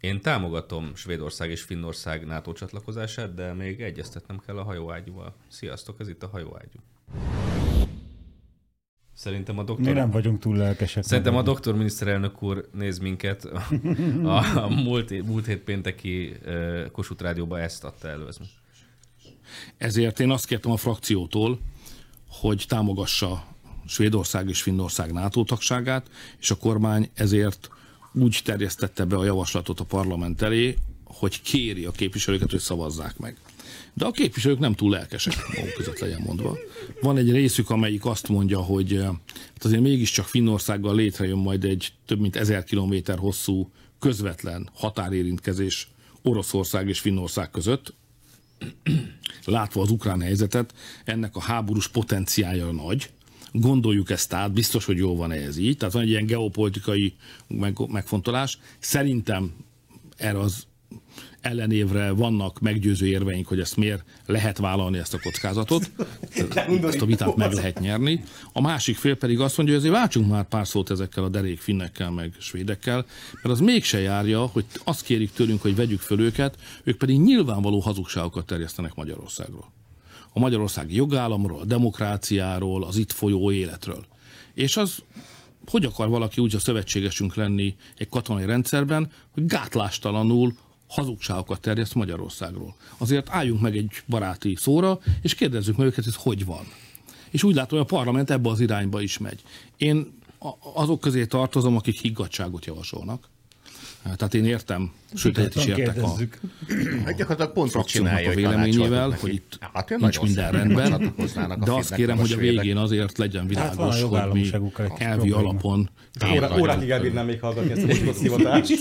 Én támogatom Svédország és Finnország NATO csatlakozását, de még egyeztetnem kell a hajóágyúval. Sziasztok, ez itt a hajóágyú. Szerintem a doktor... Mi nem vagyunk túl lelkesek. Szerintem a doktor miniszterelnök úr néz minket. A múlt hét pénteki Kossuth Rádióban ezt adta előzni. Ezért én azt kértem a frakciótól, hogy támogassa Svédország és Finnország NATO tagságát, és a kormány ezért úgy terjesztette be a javaslatot a parlament elé, hogy kéri a képviselőket, hogy szavazzák meg. De a képviselők nem túl lelkesek, maguk között legyen mondva. Van egy részük, amelyik azt mondja, hogy hát azért mégiscsak Finnországgal létrejön majd egy több mint 1000 kilométer hosszú közvetlen határérintkezés Oroszország és Finnország között. Látva az ukrán helyzetet, ennek a háborús potenciálja nagy. Gondoljuk ezt át, biztos, hogy jól van ez így. Tehát van egy ilyen geopolitikai megfontolás. Szerintem erre az ellenévre vannak meggyőző érveink, hogy ezt miért lehet vállalni, ezt a kockázatot. Ezt a vitát meg lehet nyerni. A másik fél pedig azt mondja, hogy azért váltsunk már pár szót ezekkel a derék finnekkel, meg svédekkel, mert az mégse járja, hogy azt kérik tőlünk, hogy vegyük föl őket, ők pedig nyilvánvaló hazugságokat terjesztenek Magyarországról. A magyarországi jogállamról, a demokráciáról, az itt folyó életről. És az, hogy akar valaki úgy a szövetségesünk lenni egy katonai rendszerben, hogy gátlástalanul hazugságokat terjeszt Magyarországról. Azért álljunk meg egy baráti szóra, és kérdezzük meg őket, hogy van. És úgy látom, hogy a parlament ebbe az irányba is megy. Én azok közé tartozom, akik higgadtságot javasolnak. Tehát én értem, sőt, egyet is értek a frakciónak a véleményével, hogy itt nincs minden rendben, de azt kérem, hogy a végén azért legyen világos, hogy mi elvi alapon támogatjuk. Órákig elbírnám még hallgatni ezt a mocskosszívatást.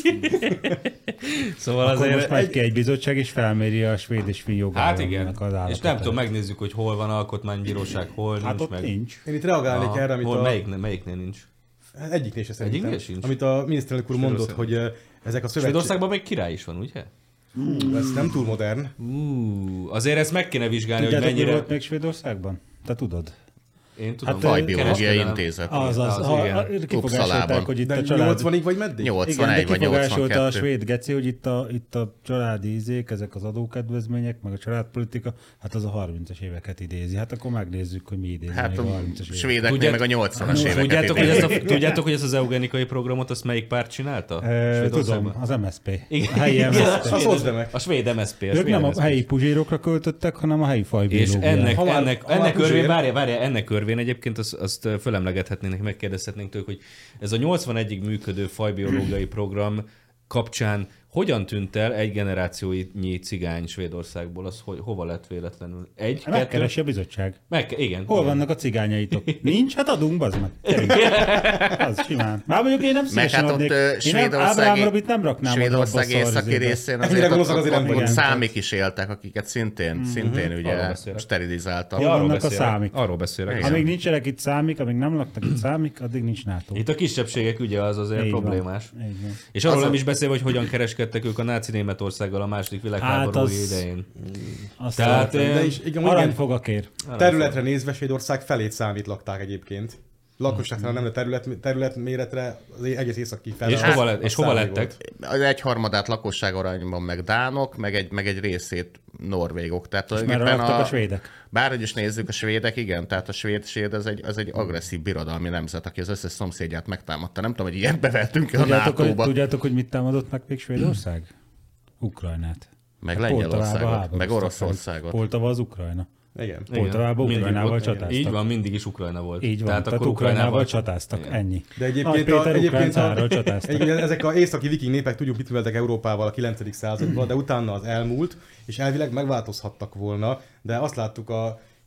Szóval akkor most megy ki egy bizottság, és felméri a svéd és finn jogállamnak az állapotát. És nem tudom, megnézzük, hogy hol van alkotmánybíróság, hol nincs. Hát ott nincs. Én itt reagálnék erre, amit melyiknél nincs? Egyiknél se szerintem. Amit a miniszterelnök úr mondott, hogy ezek a szövetség... Svédországban még király is van, ugye? Ez nem túl modern. Azért ezt meg kéne vizsgálni, tudjátok, hogy mennyire... Tudjátok, még Svédországban? Te tudod? Én tudom. Hát, Biológiai Intézet. Kifogásolták, hogy itt a család... 80-ig vagy meddig? 81 vagy 82. Kifogásolta a svéd geci, hogy itt a családi ízék, ezek az adókedvezmények, meg a családpolitika, hát az a 30-as éveket idézi. Hát akkor megnézzük, hogy mi idézi hát a 30-as svédek meg a 80-as éveket tudjátok, idézi. Tudjátok, hogy ezt az eugenikai programot, azt melyik párt csinálta? Tudom, az MSZP. A helyi MSZP. A svéd MSZP. Ők nem a helyi puzsérokra költöttek, hanem a helyi fajbírókra. Én egyébként azt fölemlegethetnénk, megkérdezhetnénk tőlük, hogy ez a 81-ig működő fajbiológiai program kapcsán hogyan tűnt el egy generációnyi cigány Svédországból, az hova lett véletlenül? Megkeresi a bizottság. Igen. Hol vannak a cigányaitok? Nincs? Hát adunk, bazd meg. Az simán. Már mondjuk én nem szívesen adnék. Svédország északi részén ott számik is éltek, akiket szintén ugye sterilizáltak. Vannak a számik. Arról beszélek. Amíg nincsenek itt számik, amíg nem laknak itt számik, addig nincs NATO. Itt a kisebbségek ügye az azért problémás. És arról nem is beszélve, hogy hogyan kereskedtek ők a náci Németországgal a II. Világháború idején. Tehát aranyfogakér. Területre nézve Svédország felét számították egyébként. Lakosságra nem, de terület méretre az egész északi fele. És hova lettek? Az egyharmadát lakosság arányban meg dánok, meg egy részét norvégok. Tehát a svédek. Bárhogy is nézzük, a svédek, igen, tehát a svéd az egy agresszív birodalmi nemzet, aki az összes szomszédját megtámadta. Nem tudom, hogy ilyet bevettünk a NATO-ba. Tudjátok, hogy mit támadott meg még Svédország? Ukrajnát. Meg Lengyelországot, meg Oroszországot. Poltava az Ukrajna. Igen. Poltavában Ukrajnával csatáztak. Így van, mindig is Ukrajna volt. Így van, tehát akkor Ukrajnával csatáztak, igen. Ennyi. De egyébként ezek az északi viking népek, tudjuk, mit műveltek Európával a 9. században, de utána az elmúlt, és elvileg megváltozhattak volna, de azt láttuk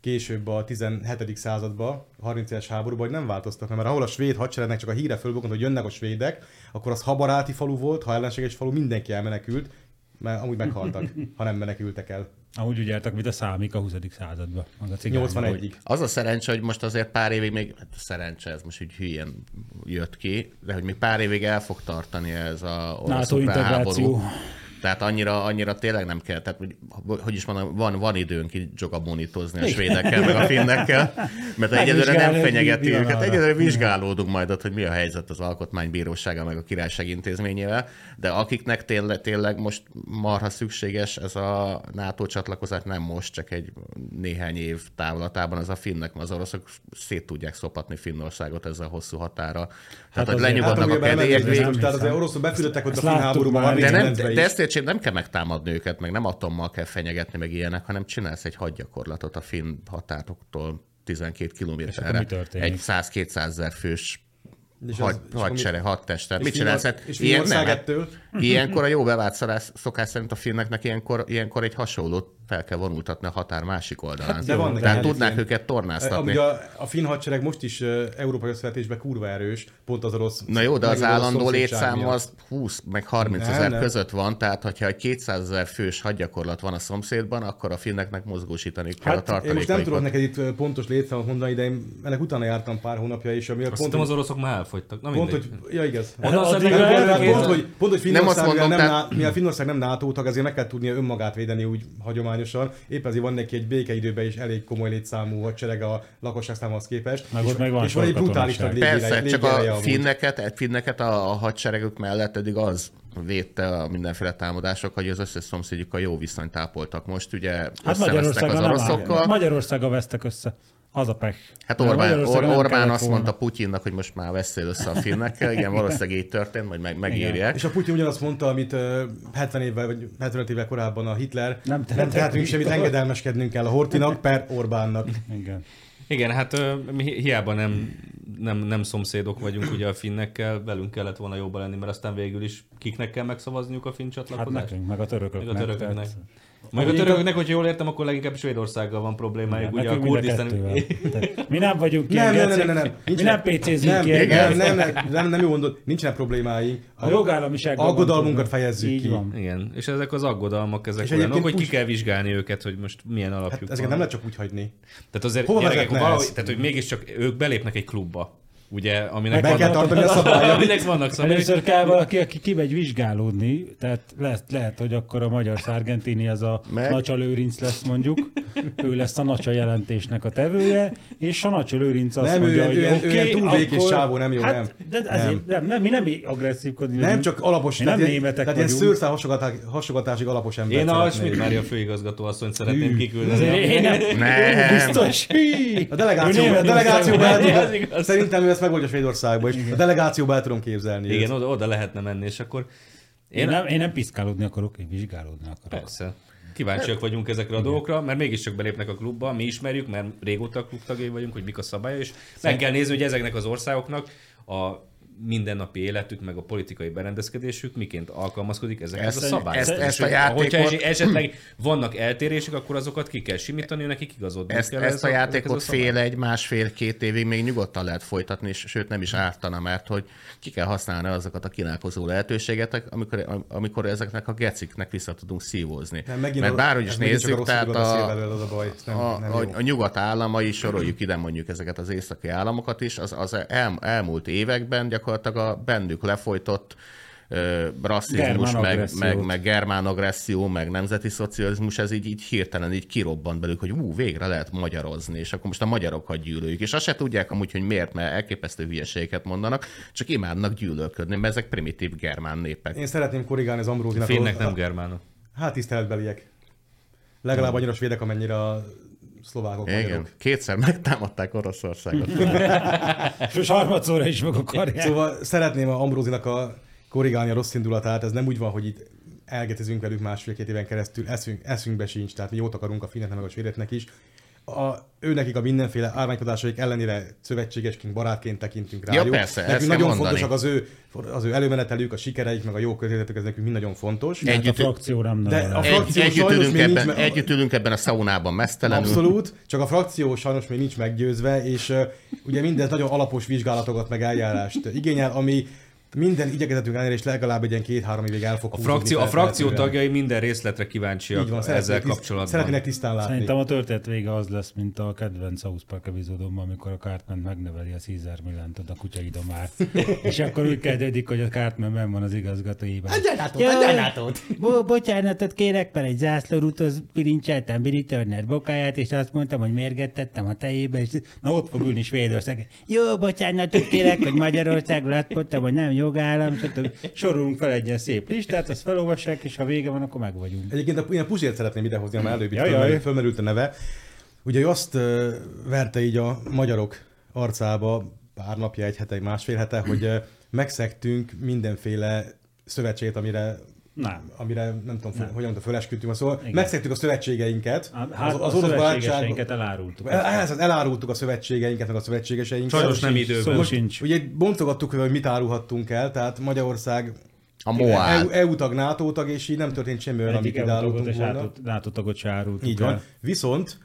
később a 17. században, a 30 éves háborúban, hogy nem változtak, mert ahol a svéd hadseregnek csak a híre fölbukant, hogy jönnek a svédek, akkor az ha baráti falu volt, ha ellenséges falu, mindenki elmenekült, mert amúgy meghaltak, ha nem menekültek el. Ahogy úgy jártak, mint a számik a 20. században. Az a 81-ig. Az a szerencse, hogy most azért pár évig még, szerencse ez most úgy hülyén jött ki, de hogy még pár évig el fog tartani ez a orosz-ukrán háború. Tehát annyira tényleg nem kell. Tehát, hogy is mondom, van időnk így dzsogabónítozni a svédekkel, meg a finnekkel, mert egyelőre nem fenyegeti őket. Egyelőre vizsgálódunk majd ott, hogy mi a helyzet az Alkotmánybírósága, meg a Királyság Intézményével, de akiknek tényleg most marha szükséges ez a NATO csatlakozás, nem most, csak egy néhány év távlatában, az a finnek, az oroszok szét tudják szopatni Finnországot ezzel a hosszú határa. Tehát, hogy lenyugodnak a kedélyek. Tehát az oroszok befűlöttek ott a finn háborúban. De ezt nem kell megtámadni őket, meg nem atommal kell fenyegetni, meg ilyenek, hanem csinálsz egy hadgyakorlatot a finn határoktól 12 kilométerre. Egy 100-200 000 fős hadsereg, hadtestet. Mit csinálsz? Ilyenkor a jó bevált szokás szerint a finneknek ilyenkor egy hasonlót fel kell vonultatni a határ másik oldalán. Tehát tudnák őket tornáztatni. A finn hadsereg most is európai összevetésben kurva erős, pont az orosz. Na jó, de az állandó létszám az 20 meg 30 ezer között van, tehát hogyha egy 200 000 fős hadgyakorlat van a szomszédban, akkor a finneknek mozgósítani kell a tartalékaikat. Én most nem tudok neked itt pontos létszámot mondani, de én ennek utána jártam pár hónapja is, ami pont az oroszok már elfogytak. Pont, hogy ja igaz. Pont, hogy Finnország nem NATO tag, azért meg kell tudnia önmagát védeni úgy hagyomány. Épp ezért van neki egy békeidőben is elég komoly létszámú hadsereg a lakosság számához képest. És van egy brutális nagy légéreje. Persze, csak a finneket a hadseregük mellett eddig az védte a mindenféle támadások, hogy az összes szomszédjukkal jó viszonyt tápoltak. Most ugye összevesztek az oroszokkal. Magyarországa vesztek össze. Az a pech. Hát Orbán azt mondta Putyinnak, hogy most már veszél össze a finnekkel. Igen, valószínűleg így történt, majd megírják. És a Putyin ugyanazt mondta, amit 70 évvel vagy 75 évvel korábban a Hitler. Nem tehetünk semmit, engedelmeskednünk kell a Horthynak per Orbánnak. Igen, hát mi hiába nem szomszédok vagyunk ugye a finnekkel, velünk kellett volna jóba lenni, mert aztán végül is kiknek kell megszavazniuk a finn csatlakozást? Hát nekünk, meg a törököknek. Meg a törököknek, hogyha jól értem, akkor leginkább Svédországgal van problémájuk, ugye a Kurdisztán... Mi nem vagyunk ilyen gecik, mi nem PC-zünk ilyen gecik. Nem, jó mondod, nincsenek problémáink. A jogállamiságban aggodalmunkat fejezzük ki. Igen, és ezek az aggodalmak, ezek olyanok, hogy ki kell vizsgálni őket, hogy most milyen alapjuk van. Ezeket nem lehet csak úgy hagyni. Tehát azért, tehát hogy mégiscsak ők belépnek egy klubba. Ugye, aminek vannak szabályok. Először kell valaki, aki kimegy vizsgálódni, tehát lehet, hogy akkor a magyar Sargentini az a Nacsa Lőrinc lesz mondjuk, ő lesz a Nacsa jelentésnek a tevője, és a Nacsa Lőrinc azt nem, mondja, hogy oké, túl békés sávú, nem jó, hát, nem. De ezért, mi nem agresszívkodni. Nem csak alapos, tehát ilyen szőrszál hasogatásig alapos ember. Én a Schmidt-Mária főigazgató asszonyt szeretném kiküldeni. Én nem. Biztos. A delegációban szerintem ő megoldja Svédországban, és a delegációba el tudom képzelni. Igen, oda lehetne menni, és akkor... Én nem piszkálódni akarok, én vizsgálódni akarok. Persze. Kíváncsiak vagyunk ezekre a dolgokra, mert mégiscsak belépnek a klubba, mi ismerjük, mert régóta a klub tagjai vagyunk, hogy mik a szabályai, és meg kell nézni, hogy ezeknek az országoknak a mindennapi életük, meg a politikai berendezkedésük miként alkalmazkodik ezekhez a szabályokhoz. Hogyha esetleg vannak eltérések, akkor azokat ki kell simítani, nekik igazodni kell. Ezt a játékot fél-másfél-két évig még nyugodtan lehet folytatni, és sőt nem is ártana, mert hogy ki kell használni azokat a kínálkozó lehetőséget, amikor ezeknek a geciknek vissza tudunk szívózni. Mert bárhogy is nézzük, tehát a nyugat államai, soroljuk ide mondjuk ezeket az északi államokat is, az elmúlt években gyakorlatilag a bennük lefolytott rasszizmus, meg germán agresszió, meg nemzeti szocializmus, ez így hirtelen így kirobbant belük, hogy végre lehet magyarozni, és akkor most a magyarokat gyűlöljük. És azt se tudják amúgy, hogy miért, mert elképesztő hülyeségeket mondanak, csak imádnak gyűlölködni, mert ezek primitív germán népek. Én szeretném korrigálni az Ambróginak. Finnek nem germánok. Hát tiszteletbeliek. Legalább annyira svédek, amennyire a szlovákok, igen, magyarok. Kétszer megtámadták Oroszországot. És harmadszorra is meg akarják. Szóval szeretném a Ambrózinak korrigálni a rossz indulatát. Ez nem úgy van, hogy itt elgetezünk velük másfél-két éven keresztül, eszünkbe sincs, tehát mi jót akarunk a finneknek meg a svédeknek is. Őnekik a mindenféle árványkodásaik ellenére szövetségesként, barátként tekintünk rájuk. Ja, persze, nekünk nagyon fontosak az ő előmenetelük, a sikereik, meg a jó közéletek, ez nekünk mind nagyon fontos. Együtt ülünk ebben a szaunában mesztelenül. Abszolút, csak a frakció sajnos még nincs meggyőzve, és ugye mindez nagyon alapos vizsgálatokat meg eljárást igényel, ami Minden igyekezetünk ellenére is legalább egy ilyen 2-3 évig el fog húzni. A frakció tagjai minden részletre kíváncsiak van, ezzel kapcsolatban. Szeretnének tisztán látni. Szerintem a történet vége az lesz, mint a kedvenc South Park epizódomban, amikor a Cartman megneveli a Caesar Milantot a kutyaidomát. És akkor úgy kezdődik, hogy a Cartman benn van az igazgatóiban. Adjanátot! Bocsánatot kérek, mert egy zászlórúthoz pirincseltem Billy Turner bokáját, és azt mondtam, hogy mérget tettem a tejébe, és na ott fog ülni Svédország. Jó, bocsánatot kérek, hogy Magyarországról azt mondtam, hogy nem jogállam, stb. Sorolunk fel egy ilyen szép listát, azt felolvassák, és ha vége van, akkor meg vagyunk. Egyébként én a Puzsért szeretném idehozni, amely előbb itt fölmerült a neve. Ugye azt verte így a magyarok arcába pár napja, egy hete, másfél hete, hogy megszektünk mindenféle szövetséget, amire fölesküdtünk. Szóval megszektük a szövetségeinket. Az orosz barátságot elárultuk. Elárultuk a szövetségeinket, meg a szövetségeseinket. Sajnos nem időben. Szóval sincs. Ugye bontogattuk, hogy mit árulhattunk el, tehát Magyarország a EU tag, NATO tag, és így nem történt semmi olyan, amit elárultunk volna. NATO tagot se árultuk. Így van. Viszont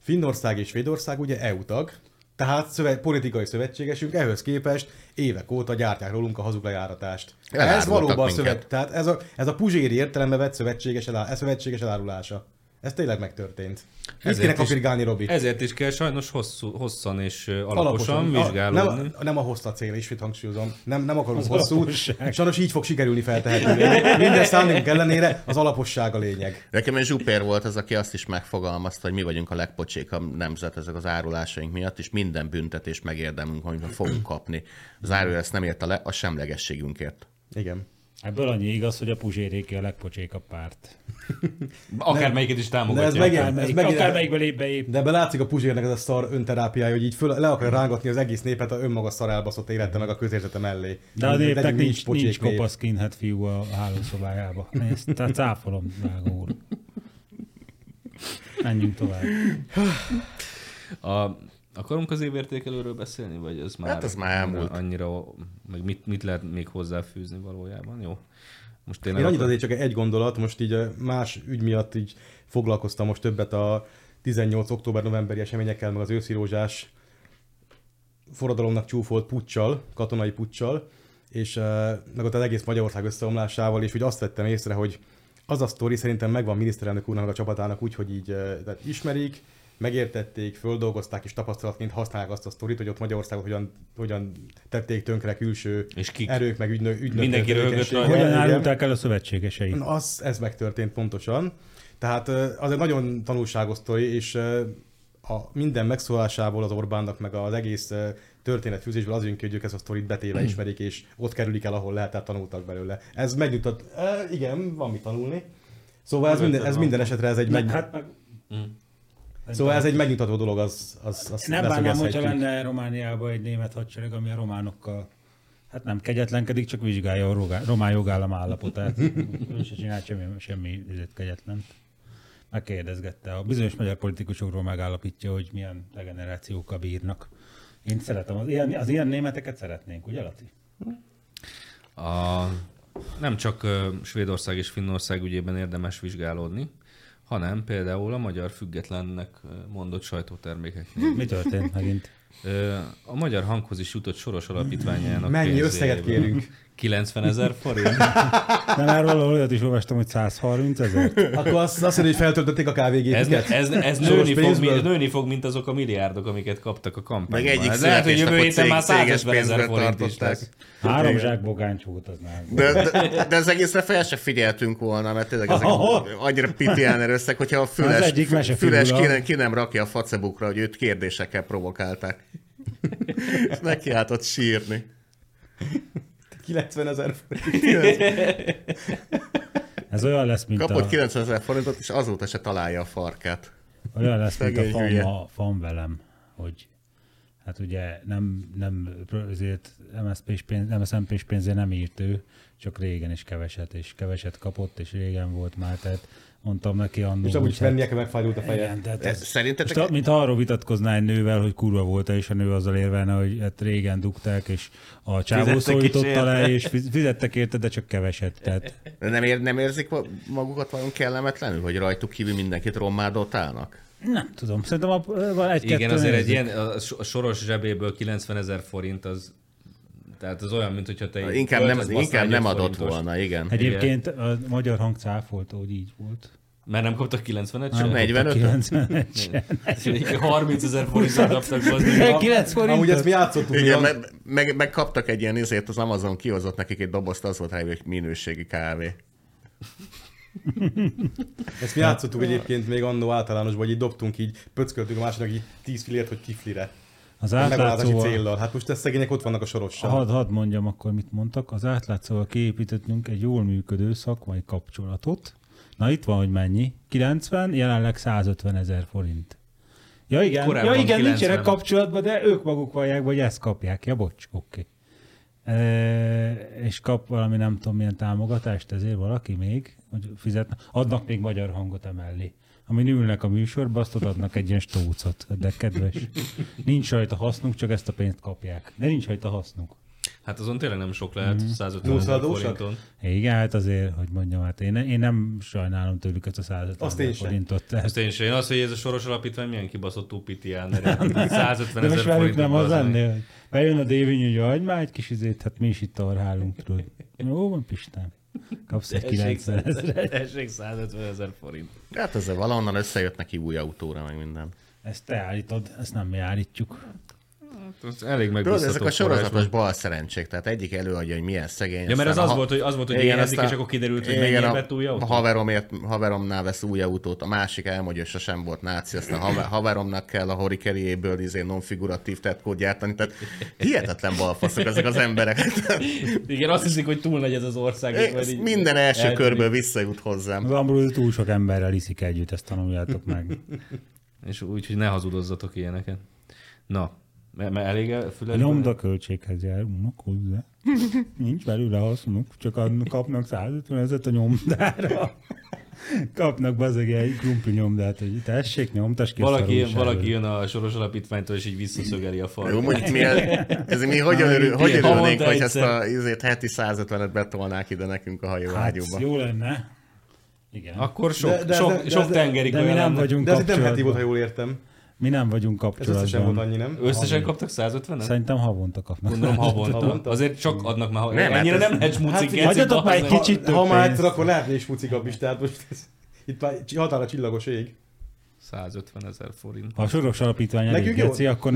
Finnország és Svédország ugye EU tag, tehát politikai szövetségesünk, ehhez képest évek óta gyártják rólunk a hazug lejáratást. Ez valóban szövet, tehát ez a puzséri értelembe vett szövetséges elárulása. Ez tényleg megtörtént. Ezért kéne kapirgálni, Robi. Ezért is kell sajnos hosszan és alaposan vizsgálódni. Nem a hossza cél, ismét hangsúlyozom. Nem akarunk hosszút. Sajnos így fog sikerülni feltehetően. Minden szándékunk ellenére az alaposság a lényeg. Nekem egy Zsupér volt az, aki azt is megfogalmazta, hogy mi vagyunk a legpocsékabb nemzet ezek az árulásaink miatt, és minden büntetés megérdemünk, amit fogunk kapni. Az áruja ezt nem érte le a semlegességünkért. Igen. Ebből annyi igaz, hogy a Puzséréké a legpocsékabb párt. Akármelyiket is támogatják. Akármelyikből épp. De ebben látszik a Puzsérnek ez a szar önterápiája, hogy így le akar rángatni az egész népet a önmaga szar elbaszott élete meg a közérzete mellé. De a népnek nincs kopaszkínhet fiú a hálószobájába. Nézd, tehát cáfolom, drága úr. Menjünk tovább. Akarunk az évértékelőről beszélni, vagy ez már, hát ez már elmúlt. Annyira, meg mit lehet még hozzáfűzni valójában, jó? Most én annyit azért csak egy gondolat, most így más ügy miatt így foglalkoztam most többet a 18. október-novemberi eseményekkel, meg az őszi rózsás forradalomnak csúfolt puccsal, katonai puccsal, és meg ott az egész Magyarország összeomlásával, és úgy azt vettem észre, hogy az a sztori szerintem megvan miniszterelnök úrnak, a csapatának úgy, hogy így tehát ismerik, megértették, földolgozták és tapasztalatként használják azt a sztorit, hogy ott Magyarországot hogyan tették tönkre külső erők, meg ügynökök. Mindenki rögött. Hogyan árulták el a szövetségeseit. Ez megtörtént pontosan. Tehát az egy nagyon tanulságos sztori, és a minden megszólásából az Orbánnak, meg az egész történetfűzésből az jön ki, hogy ők ezt a sztorit betéve ismerik, és ott kerülik el, ahol lehet, tehát tanultak belőle. Ez megnyugtat. Igen, van mit tanulni. Szóval ez minden esetre ez egy Szóval ez egy megnyugtató dolog, az nem bánnám, hogyha lenne Romániában egy német hadsereg, ami a románokkal nem kegyetlenkedik, csak vizsgálja a román jogállam állapotát. Ő se csinált semmi kegyetlent. Megkérdezgette. A bizonyos magyar politikusokról megállapítja, hogy milyen regenerációkkal bírnak. Én szeretem. Az ilyen németeket szeretnénk, ugye, Laci? Nem csak Svédország és Finnország ügyében érdemes vizsgálódni, hanem például a magyar függetlennek mondott sajtótermékeknél. Mi történt megint? A Magyar Hanghoz is jutott Soros alapítványának mennyi összeget kérünk? 90 000 forint. Nem, erről olyat is olvastam, hogy 130 000. Akkor azt mondja, hogy feltöltötték a HVG-t. Ez nőni fog, mint azok a milliárdok, amiket kaptak a kampányban. Meg egyik lehet, hogy jövő héten már 150 000 forint is lesz. 3 zsák bogáncs volt az már. De az egészre fel se figyeltünk volna, mert tényleg ezek annyira pitiáner összeg, hogyha a füles ki nem rakja a facebookra, hogy őt kérdésekkel provokálták. És nekiáltott sírni. 90 000 forint. Ez olyan lesz, mint kapott 90 000 forintot, és azóta se találja a farkát. Olyan lesz, szegény, mint a fan velem, hogy hát ugye nem azért MSZMP-s pénzért nem írt ő, csak régen is keveset kapott, és régen volt már, tehát mondtam neki annól. És amúgy vennie kell, megfájdult a feje. Szerintetek... Mint arról vitatkoznál egy nővel, hogy kurva volt, és a nő azzal érvelne, hogy hát régen dugták, és a csávó szólította le, és fizettek érte, de csak keveset. Tehát... Nem érzik magukat valami kellemetlenül, hogy rajtuk kívül mindenkit rommádoltálnak? Nem tudom, szerintem van egy-kettő. Igen, azért egy ilyen a Soros zsebéből 90 000 forint az... Tehát ez olyan, mint hogyha te... Inkább nem adott volna, igen. Egyébként a magyar hang cáfolta, hogy így volt. Mert nem kaptak 90-et sem? 45-et? 30 000 forintot kaptak. 9 forintot? Amúgy ezt mi játszottunk. Igen, meg kaptak egy ilyen izért, az Amazon kihozott nekik egy dobozt, az volt rá, hogy minőségi kávé. Ezt mi játszottuk egyébként még annó általánosban, hogy így dobtunk, így pöcköltünk a másodnak így 10 fillért, hogy kiflire. Az átlátszóval... céllal. Hát most ezt szegények ott vannak a sorossal. Hadd mondjam akkor, mit mondtak. Az átlátszóval kiépítettünk egy jól működő szakmai kapcsolatot. Na itt van, hogy mennyi. 90, jelenleg 150 000 forint. Ja igen, nincsenek kapcsolatban, de ők maguk vallják, vagy ezt kapják. Ja bocs, oké. És kap valami nem tudom milyen támogatást ezért valaki még, hogy fizetne. Adnak még magyar hangot emellé. Amin ülnek a műsorba, azt adnak egy ilyen stócot. De kedves, nincs rajta hasznunk, csak ezt a pénzt kapják. De nincs rajta hasznunk. Hát azon tényleg nem sok lehet, 150 000 forinton. Igen, hát azért, hogy mondjam, hát én nem sajnálom tőlük ezt a 150 000 forintot. Azt én sem. Én azt, hogy ez a Soros Alapítvány milyen kibaszott úpitián, mert 150 000 forint. Nem az lenni, hogy bejön a dévény, hogy hagyd már egy kis izét, hát mi is itt tarhálunk, tudod. Jó van, Pistán. Kapsz egy 90 000. Essék 150 000 forint. Hát ezzel valahonnan összejött neki új autóra, meg minden. Ezt te állítod, ezt nem mi állítjuk. Ez elég megbízható. Ezek a sorozatos bal szerencsék, tehát egyik előadja, hogy milyen szegény. Ja, mert ez az volt, hogy éhezik, és akkor kiderült, hogy mennyire vett új autót. Haveromnál vesz új autót, a másik elmondja, hogy sosem volt náci, aztán haveromnak kell a horikeriéből nonfiguratív tetkót gyártani, tehát hihetetlen balfaszok ezek az emberek. Igen, azt hiszik, hogy túl nagy ez az ország. Minden első körből visszajut hozzám. Valóban túl sok emberrel iszik együtt, ezt tanuljátok meg. És úgy, hogy ne hazudozzatok ilyeneket. Na. Mert elég a füledben... Nyomdaköltséghez járulnak hozzá. Nincs belőle hasznuk, csak kapnak 150 000 a nyomdára. Kapnak bazeg egy krumpli nyomdát, hogy tessék, nyomtass ki. Valaki jön a Soros Alapítványtól, és így visszaszögeli a falra. Jó, mondjuk mi hogy örülnénk, hogy ezt a heti 150-et betolnák ide nekünk a hajóágyúba. Hát jó lenne. Igen. Akkor sok tengerig olyan. De mi nem vagyunk kapcsolatban. De ez nem heti volt, ha jól értem. Mi nem vagyunk kapcsolatban. Ez összesen volt annyi, nem? Összesen kaptak 150-et? Szerintem havonta kapnak. Gondolom havonta. Azért csak adnak már havonta. Ennyire nem lehet smucik. Hagyjatok már egy kicsit több pénzt. Ha már egyszer, akkor látni is smucikabb is. Tehát most ez, itt már határa csillagos ég. 150 000 forint. Ha a Soros Alapítvány elég geci, akkor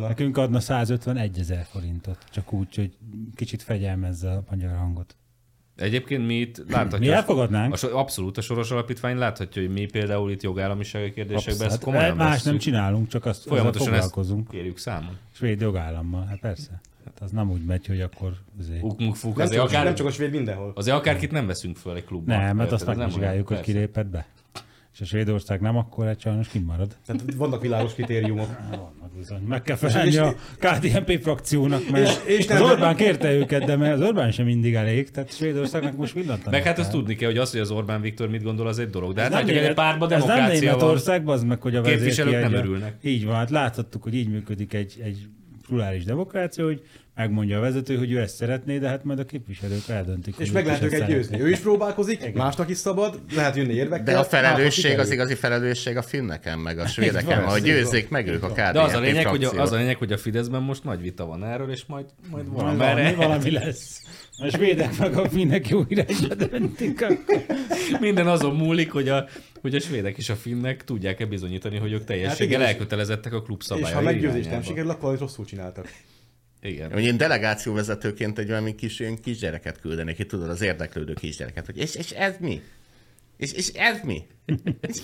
nekünk adna 151 000 forintot. Csak úgy, hogy kicsit fegyelmezze a magyar hangot. Egyébként mi itt láthatjuk. Mi elfogadnánk? Abszolút, a Soros Alapítvány láthatja, hogy mi például itt jogállamisági kérdésekben ezt komolyan vesszük. Más nem csinálunk, csak azt folyamatosan ezt kérjük számon. Svéd jogállammal, hát persze. Hát az nem úgy megy, hogy akkor... Nem csak a svéd mindenhol. Azért akárkit nem veszünk föl egy klubban. Nem, mert azt megvizsgáljuk, hogy kilépett be. És a Svédország nem, akkor egy sajnos kimarad. Tehát vannak világos kritériumok. Meg kell felelni a KDNP frakciónak, mert az Orbán kérte őket, de az Orbán sem mindig elég, tehát Svédországnak most mindent. Meg hát azt tudni kell, hogy az, hogy az Orbán Viktor mit gondol, az egy dolog. De hát egy párba demokrácia van. Ez nem Németország, az meg, hogy a képviselők nem örülnek. Így van, hát láthattuk, hogy így működik egy plurális demokrácia, hogy megmondja a vezető, hogy ő ezt szeretné, de hát majd a képviselők eldöntik. És meg lehet őket győzni. Ő is próbálkozik, igen. Másnak is szabad, lehet jönni érvekkel. De a felelősség, az igazi felelősség a finneken, meg a svédeken, hogy győzzék meg ők a KDNP frakciót. De az a lényeg, hogy a Fideszben most nagy vita van erről, és majd valami lesz. A svédek meg mindenki jó irányba döntik. Minden azon múlik, hogy a svédek és a finnek tudják-e bizonyítani, hogy ők teljességgel elkötelezettek a klub szabályai. És ha meggyőzés nem sikerül, akkor rosszul csináltak. Igen. Hogy én delegációvezetőként egy valami kis kisgyereket küldenék, hogy tudod, az érdeklődő kisgyereket, hogy és ez mi? És ez mi?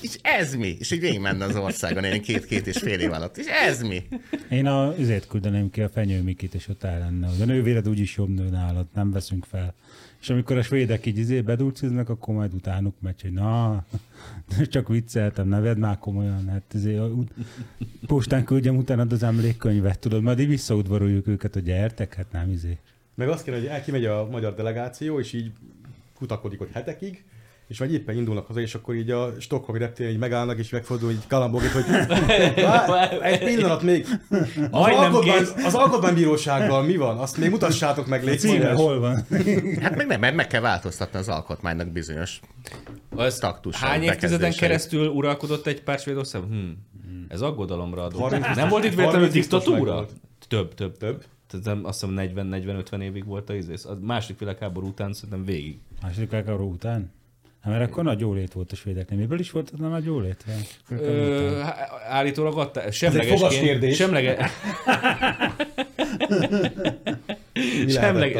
És ez mi? És így végigmenne az országon, én 2-2,5 év alatt. És ez mi? Én azért küldeném ki a fenyőmikit, és ott áll lenne. A nővéred úgyis jobb nő nálad, nem veszünk fel. És amikor a svédek így bedurciznak, akkor majd utánuk megy, hogy na, csak vicceltem, ne vedd már komolyan, hát postán küldjem utánad az emlékkönyvet, tudod, majd így visszaudvaroljuk őket, hogy gyertek, hát nem . Meg azt kéne, hogy elkimegy a magyar delegáció, és így kutakodik, hogy hetekig, és vagy éppen indulnak haza, és akkor így a Stockholm reptéren így megállnak, és megfordul így kalambogik, hogy egy pillanat még. Az alkotmánybírósággal mi van? Azt még mutassátok meg, légy szíves. Hol van? Hát meg nem, mert meg kell változtatni az alkotmánynak bizonyos taktusok. Hány évtizeden keresztül uralkodott egy pár Svédország? Ez aggodalomra adott. Nem volt itt véletlenül diktatúra? Több. Tehát azt hiszem 40-50 évig volt a második világháború után, szerintem végig. Második világháború után? Hát mert akkor nagy jólét volt a svédeknél. Miből is volt az nagy jólét? Állítólag adta, semlegesként.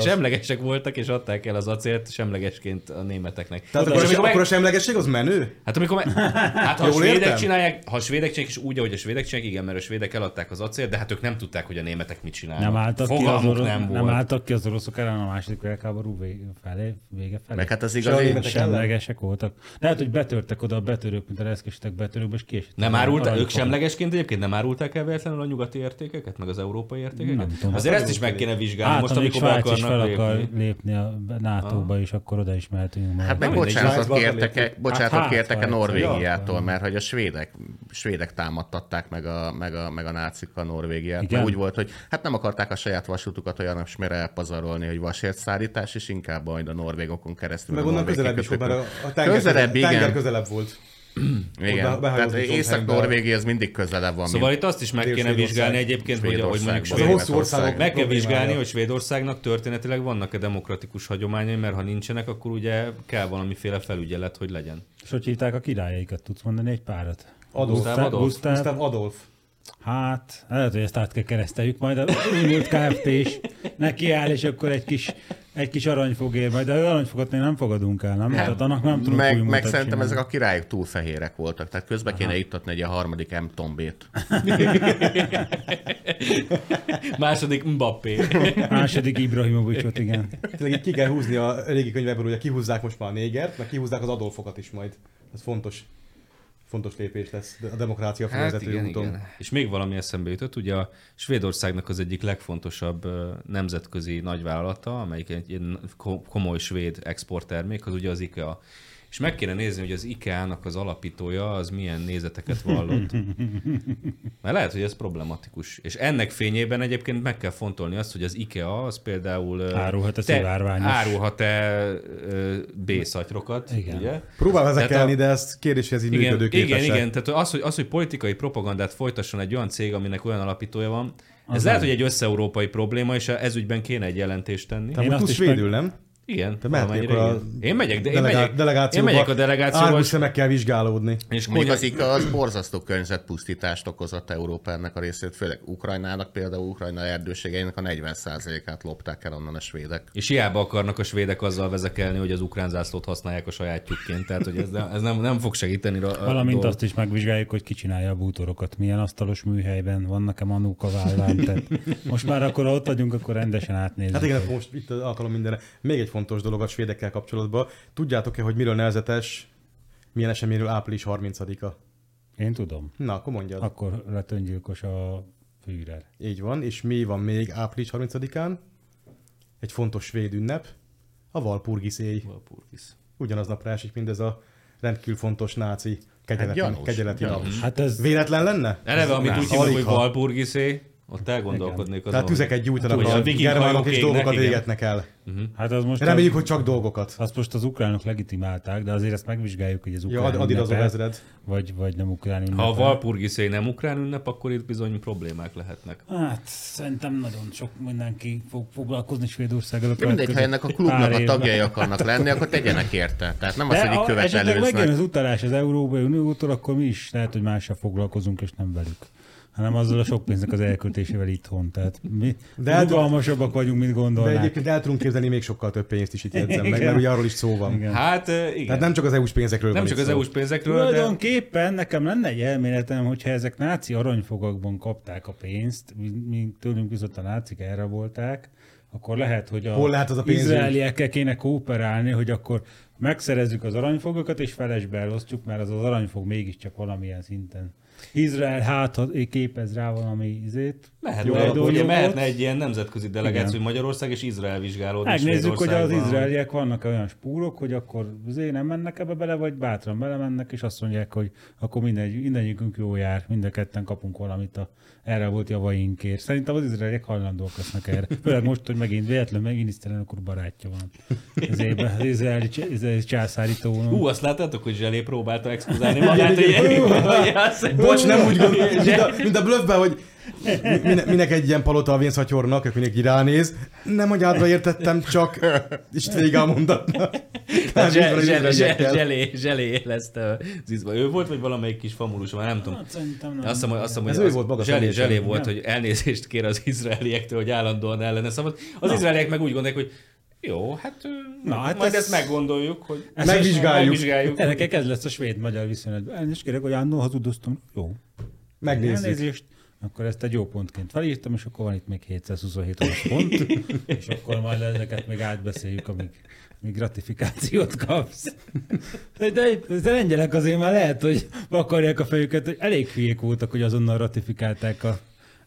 Semlegesek voltak, és adták el az acélt semlegesként a németeknek. Tehát akkor a semlegesség az menő? Hát amikor ha a svédek csinálják, és úgy, ahogy a svédek csinálják, igen, mert a svédek eladták az acélt, de hát ők nem tudták, hogy a németek mit csinálnak. Nem álltak ki az oroszok ellen a második világháború vége felé. Meg hát az igazi semlegesek voltak. Lehet, hogy betörtek oda a betörők, mint a reszkestek betörőkbe, és később. Nem árulták, ők semlegesként egyébként nem árulták el véletlenül a nyugati értékeket, meg az európai értékeket. Azért ezt is meg kéne vizsgálni. Hát, most, amikor Svájc is fel akar lépni a NATO-ba, és akkor oda is mehetünk. Hát meg bocsánatot kértek a Norvégiától, ja, mert hogy a svédek támadtatták meg a nácik a Norvégiát. Úgy volt, hogy hát nem akarták a saját vasútukat olyan smere elpazarolni, hogy vasért szállítás, és inkább majd a norvégokon keresztül. Meg onnan közelebb is, mert a tenger közelebb volt. Igen, tehát Észak-Norvégia az mindig közelebb van. Szóval itt azt is meg kéne vizsgálni egyébként, hogy mondjuk Svédország. Meg kell vizsgálni, hogy Svédországnak történetileg vannak-e demokratikus hagyományai, mert ha nincsenek, akkor ugye kell valamiféle felügyelet, hogy legyen. És hogy hívták a királyaikat? Tudsz mondani egy párat? Gusztáv Adolf. Hát, lehet, hogy ezt át kell kereszteljük, majd a múlt Kft. Is nekiáll, és akkor egy kis aranyfogér, majd de aranyfogat még nem fogadunk el, nem? Tehát annak nem tudunk új mutatni. Meg szerintem ezek a királyok túl fehérek voltak, tehát közben kéne ittatni egy a harmadik M-tombét. Második Mbappé. Második Ibrahimovicsot, igen. Tényleg ki kell húzni a régi könyveből, ugye kihúzzák most már a négert, meg kihúzzák az Adolfokat is majd. Ez fontos lépés lesz a demokrácia felvezető úton. Igen. És még valami eszembe jutott, ugye a Svédországnak az egyik legfontosabb nemzetközi nagyvállalata, amelyik egy komoly svéd exporttermék, az ugye az IKEA. És meg kéne nézni, hogy az IKEA-nak az alapítója az milyen nézeteket vallott. Mert lehet, hogy ez problematikus. És ennek fényében egyébként meg kell fontolni azt, hogy az IKEA az például árulhat-e B-szatyrokat. Ugye? Próbál vezekelni, de ezt kérdéshez így működőképesen. Igen, tehát az, hogy politikai propagandát folytasson egy olyan cég, aminek olyan alapítója van, ez lehet, hogy egy összeurópai probléma, és ez ügyben kéne egy jelentést tenni. Tehát most svédül, nem? Igen, én megyek a delegációval. Árgus szemekkel kell vizsgálódni. És mondjuk az IKEA az borzasztó környezetpusztítást okozott Európának a részét, főleg Ukrajnának, például Ukrajna erdőségeinek a 40%-át lopták el onnan a svédek. És hiába akarnak a svédek azzal vezekelni, hogy az ukrán zászlót használják a sajátjukként, tehát hogy ez nem fog segíteni. Valamint azt is megvizsgáljuk, hogy ki csinálja a bútorokat, milyen asztalos műhelyben vannak-e manók a vállán. Most már akkor ott vagyunk, akkor rendesen átnézzük. Hát igen, most itt alkalom mindenre. Még egy fontos dolog a svédekkel kapcsolatban. Tudjátok-e, hogy miről nevezetes, milyen eseményről április 30-a? Én tudom. Na, akkor mondjad. Akkor lett öngyilkos a Führer. Így van, és mi van még április 30-án? Egy fontos svéd ünnep, a Walpurgis éj. Ugyanaz napra esik mindez a rendkívül fontos náci kegyeleti nap. Hát ez véletlen lenne? Eleve, amit úgy hívnak, hogy Walpurgis éj. Ott elgondolkodnék azon. Tehát tüzeket gyújtanak, a germánok és dolgokat égetnek el. Hát az most reméljük, hogy csak dolgokat. Azt most az ukránok legitimálták, de azért ezt megvizsgáljuk, hogy az ukrán ünnep, vagy nem ukrán ünnep. Ha a Walpurgis nem ukrán ünnep, akkor itt bizony problémák lehetnek. Hát szerintem nagyon sok mindenki fog foglalkozni Svédország előtt. Mindegy, ha ennek a klubnak a tagjai akarnak lenni, akkor tegyenek érte. Tehát nem az, hogy követelőznek. Esetleg megjön az utalás az Európai Uniótól, akkor mi is lehet, hogy mással foglalkozunk, és nem velük, hanem azzal a sok pénznek az elköltésével itthon. Tehát mi rugalmasabbak vagyunk, mint gondolnánk. De egyébként el tudunk képzelni még sokkal több pénzt is, itt jegyzem meg, mert ugye arról is szó van. Igen. Hát igen. Tehát nem csak az EU-s pénzekről van. Nem csak az EU-s pénzekről, de... Tulajdonképpen nekem lenne egy elméletem, hogyha ezek náci aranyfogakban kapták a pénzt, mint tőlünk viszont a nácik elrabolták, akkor lehet, hogy az izraeliekkel kéne kooperálni, hogy akkor megszerezzük az aranyfogakat, és felesbe elosztjuk, mert az aranyfog mégiscsak valamilyen szinten. Izrael képez rá valami izét. Mehetne egy ilyen nemzetközi delegáció, igen. Magyarország és Izrael vizsgálódni Svédországban. Megnézzük, hogy az izraeliek vannak olyan spúrok, hogy akkor nem mennek ebbe bele, vagy bátran belemennek, és azt mondják, hogy akkor mindenjükünk jó jár, mind a ketten kapunk valamit erre volt javainkért. Szerintem az izraeliek hajlandók lesznek erre. Főleg most, hogy megint akkor barátja van. Az izraeli császári tónó. Hú, azt láttátok, hogy Zselé próbálta expozálni magát, hogy bocs, nem úgy gondolom, mint a blöffben, hogy Minek egy ilyen palota a vénszatyornak, ők mindenki ránéz. Nem agyádra értettem, csak... És itt végig elmondatnak. Zselé éleszte az izba. Ő volt, vagy valamelyik kis famulus, már nem tudom. Azt hiszem, hogy Zselé volt, hogy elnézést kér az izraeliektől, hogy állandóan ellene szabad. Az izraeliek meg úgy gondolják, hogy jó, hát, majd ezt meggondoljuk, hogy megvizsgáljuk. Ennek ez lesz a svéd-magyar viszonylatban. Elnézést kérek, hogy annól hazudoztam. Jó. Megnézzük. Elnézést. Akkor ezt egy jó pontként felírtam, és akkor van itt még 727 órás pont, és akkor majd ezeket még átbeszéljük, amíg gratifikációt kapsz. De lengyelek azért már lehet, hogy vakarják a fejüket, hogy elég hülyék voltak, hogy azonnal ratifikálták a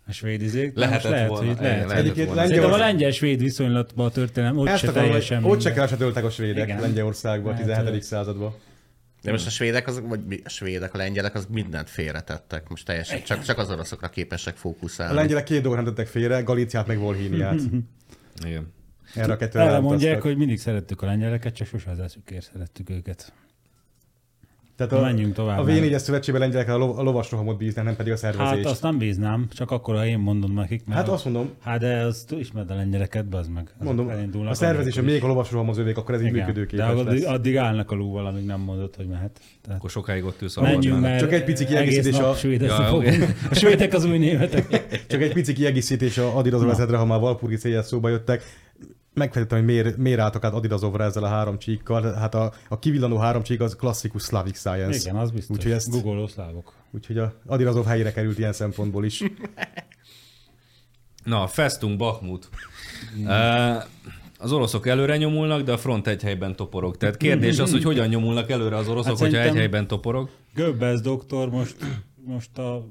svéd izék. Lehetett volna. Szerintem a lengyel-svéd viszonylatban a történelem ott se teljesen. Ott se keveset öltek a svédek. Igen. Lengyelországban, a 17. században. De most a svédek, a lengyelek, azok mindent félretettek. Most teljesen csak az oroszokra képesek fókuszálni. A lengyelek 2 dolgot nem tettek félre, Galíciát meg Volhíniát. Igen. Erre a 2 elmondják, hogy mindig szerettük a lengyeleket, csak sose az eszükért szerettük őket. Tehát menjünk tovább. A V4-es szövetségben lengyelekkel a lovasrohamot bíznak, nem pedig a szervezést. Hát azt nem bíznám, csak akkor, ha én mondom nekik. Hát azt mondom. Hát de azt ismered a lengyeleket, bazd meg. Mondom, a szervezés, még a lovasroham az övék, akkor ez így működőképes lesz. De addig állnak a lóval, amíg nem mondod, hogy mehet. Tehát akkor sokáig ott ülsz. Csak egy pici kiegészítés a... A svédek az új németek. Csak egy pici kiegészítés a Adidas vezetre, ha már Walpurgis éjjel szóba jöttek. Megfelejtettem, hogy miért álltak át Adidasovra ezzel a 3 csíkkal. Hát a kivillanó 3 csík az klasszikus Slavic Science. Igen, az biztos. Úgyhogy ezt googoló szlávok. Úgyhogy a Adidasov helyére került ilyen szempontból is. Na, Festung Bahmut. Az oroszok előre nyomulnak, de a front egy helyben toporog. Tehát kérdés az, hogy hogyan nyomulnak előre az oroszok, hát hogyha egy helyben toporog. Göbbelsz doktor most a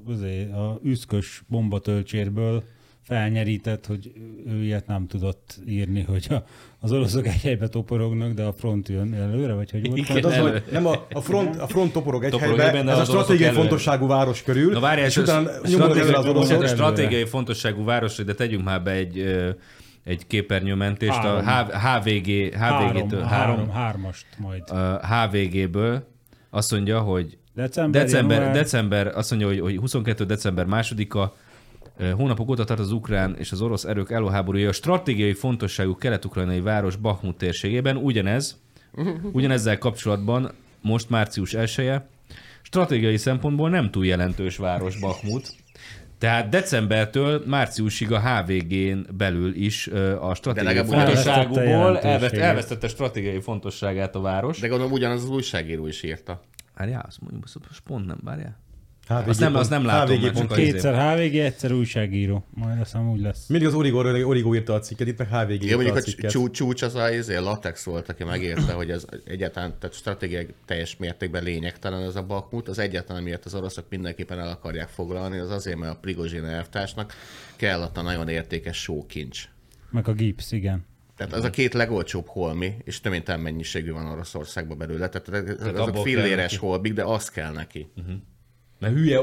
üszkös bombatölcsérből felnyerített, hogy ő ilyet nem tudott írni, hogy az oroszok egy helybe toporognak, de a front jön előre, vagy hogy volt? Igen, az, nem a front toporog egy helybe, ez a stratégiai fontosságú város körül, na, várjál, és utána nyomulnak előre az oroszok. Stratégiai fontosságú város, de tegyünk már be egy képernyőmentést. Hármast majd. HVG-ből azt mondja, hogy december 22. december 2-a hónapok óta tart az ukrán és az orosz erők ellenháborúja a stratégiai fontosságú kelet-ukrajnai város Bahmut térségében. Ugyanezzel kapcsolatban most március 1-e, stratégiai szempontból nem túl jelentős város Bahmut. Tehát decembertől márciusig a HVG-n belül is a stratégiai fontosságúból elvesztette stratégiai fontosságát a város. De gondolom ugyanaz az újságíró is írta. Várjál, azt mondjuk, pont nem, várjál. Azt nem látom. Kétszer HVG, egyszer újságíró. Majd aztán úgy lesz. Mindig az Origo írta a cikket, itt meg HVG írta a cikket. Csúcs az a Latex volt, aki megérte, hogy ez egyáltalán, tehát stratégiai teljes mértékben lényegtelen ez a Bahmut. Az egyáltalán, amiért az oroszok mindenképpen el akarják foglalni, az azért, mert a Prigozsin elvtársnak kell a nagyon értékes sókincs. Meg a gipsz, igen. Tehát az a 2 legolcsóbb holmi, és töménytelen mennyiségű van Oroszországban belőle. Tehát azok filléres holmik, de az kell neki. Mert hülye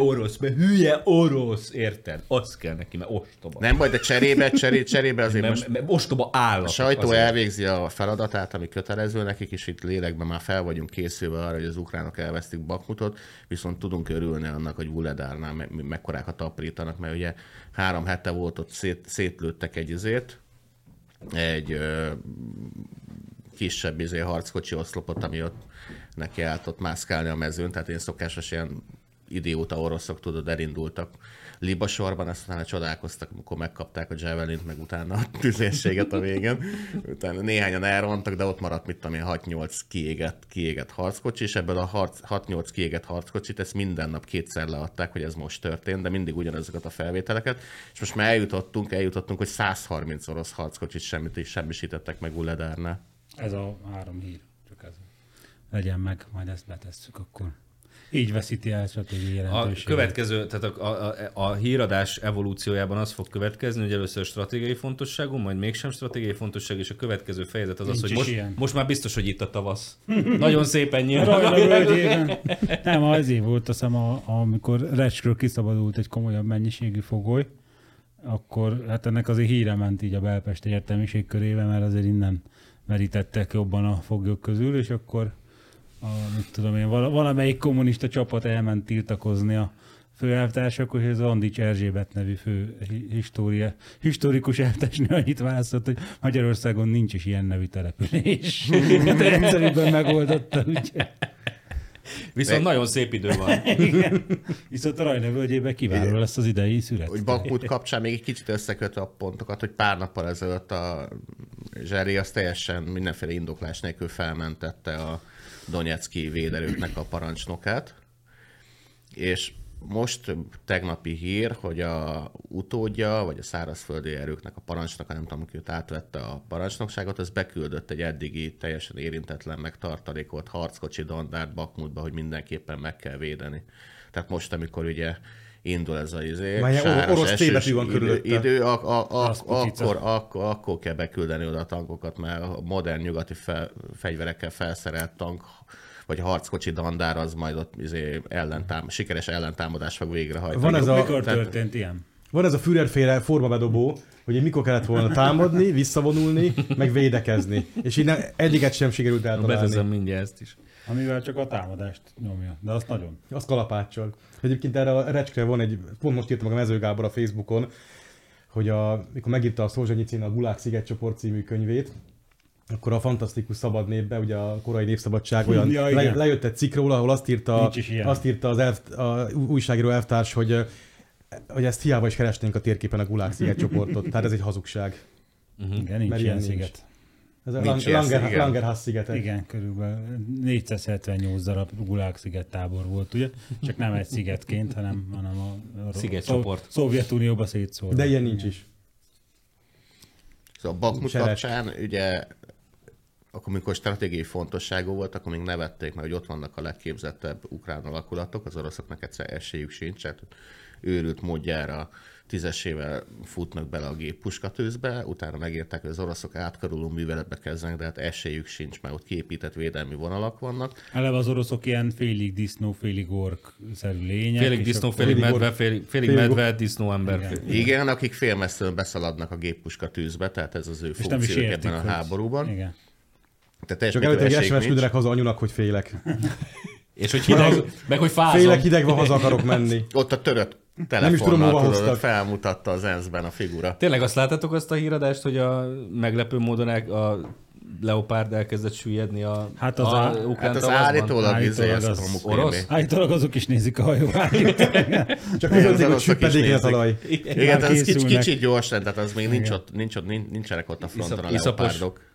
orosz, érted? Azt kell neki, mert ostoba. Nem baj, de cserébe azért mert ostoba állatok. A sajtó azért elvégzi a feladatát, ami kötelező nekik, és itt lélekben már fel vagyunk készülve arra, hogy az ukránok elvesztik Bahmutot, viszont tudunk örülni annak, hogy Vuledárnál mekkorákat aprítanak, mert ugye 3 hete volt, ott szétlőttek egy kisebb harckocsi oszlopot, ami ott neki állt ott mászkálni a mezőn, tehát én szokásos ilyen idióta oroszok, tudod, elindultak libasorban, azt utána csodálkoztak, amikor megkapták a Javelint, meg utána a tüzérséget a végén. Utána néhányan elrontak, de ott maradt, mit tudom én, 6-8 kiégett harckocsi, és ebből a 6-8 kiégett harckocsit ezt minden nap 2-szer leadták, hogy ez most történt, de mindig ugyanazokat a felvételeket, és most már eljutottunk, hogy 130 orosz harckocsit semmisítettek meg Vuledárnál. Ez a 3 hír, csak ez. Legyen meg, majd ezt letesszük akkor. Így veszíti el stratégiai jelentőséget. A következő, tehát a híradás evolúciójában az fog következni, hogy először stratégiai fontosságú, majd mégsem stratégiai fontosság, és a következő fejezet az, hogy most már biztos, hogy itt a tavasz. Nagyon szépen nyilván. Nem, azért volt, azt hiszem, amikor Recskről kiszabadult egy komolyabb mennyiségű fogoly, akkor hát ennek azért híre ment így a belpesti értelmiség körébe, mert azért innen merítettek jobban a foglyok közül, és akkor valamelyik kommunista csapat elment tiltakozni a főelvtárs, akkor ez Andics Erzsébet nevű historikus elvtársnő annyit választott, hogy Magyarországon nincs is ilyen nevű település. Hát rendszerűen megoldotta, ugye. Viszont nagyon szép idő van. Igen. Viszont a Rajna völgyében kiváló lesz az idei szület. Bahmut kapcsán még egy kicsit összekötve a pontokat, hogy pár nappal ezelőtt a Zseri az teljesen mindenféle indoklás nélkül felmentette a donyeckii védelőknek a parancsnokát. És most tegnapi hír, hogy a utódja, vagy a szárazföldi erőknek a parancsnoka, nem tudom, hogy átvette a parancsnokságot, az beküldött egy eddigi teljesen érintetlen megtartalékolt harckocsi dandárt Bahmutba, hogy mindenképpen meg kell védeni. Tehát most, amikor ugye indul ez az orosz tébetű van körülötte. Idő, akkor kell beküldeni oda a tankokat, mert a modern nyugati fegyverekkel felszerelt tank vagy a harckocsi dandár, az majd ott sikeres ellentámadás fog végrehajtani. Mikor történt ilyen? Van ez a Führer-féle formabedobó, hogy mikor kellett volna támadni, visszavonulni, meg védekezni. És így egyiket sem sikerült eltalálni. Beteszem mindjárt ezt is. Amivel csak a támadást nyomja, de azt nagyon. Azt kalapáccsal. Egyébként erre a recskre van egy, pont most írta meg a Mező Gábor a Facebookon, hogy mikor megírta a Szolzsenyicin a Gulág szigetcsoport című könyvét, akkor a fantasztikus Szabad Népbe, ugye a korai Népszabadság olyan lejött egy cikk róla, ahol azt írta az újságíró elvtárs, hogy ezt hiába is keresnénk a térképen a Gulág szigetcsoportot. Tehát ez egy hazugság. Igen, nincs ilyen sziget. Ez a Langerhans szigetek. Igen, körülbelül 478 darab Gulág sziget tábor volt, ugye? Csak nem egy szigetként, hanem a szigetcsoport. Szovjetunióba szétszórva. De ilyen nincs is. Szóval Bahmut kapcsán, ugye akkor, amikor stratégiai fontosságú volt, akkor még nevették, mert hogy ott vannak a legképzettebb ukrán alakulatok, az oroszoknak egyszer esélyük sincs, tehát őrült módjára tízesével futnak bele a géppuskatűzbe, utána megértek, hogy az oroszok átkaruló műveletbe kezdenek, de hát esélyük sincs, mert ott kiépített védelmi vonalak vannak. Eleve az oroszok ilyen félig disznó, félig ork-szerű lények. Félig disznó, félig medve, disznó ember. Igen, akik félmeztően beszaladnak a géppuskatűzbe, tehát ez az ő funkciók ebben a háborúban. Igen. Csak előtt egy SMS küldönek haza anyunak, hogy félek. És hogy hideg, meg hogy fázom. Félek, hideg van, haza akarok menni. Ott a törött telefonnal tudod, felmutatta az ENSZ-ben a figura. Tényleg azt láttátok azt a híradást, hogy a meglepő módon a leopárd elkezdett süllyedni a ukrán tavaszban? Hát az állítólag az orosz. Állítólag azok is nézik a hajó. Csak az oroszok is nézik. Igen, ez kicsit gyors lett, tehát az még nincsenek ott a fronton a leopárdok.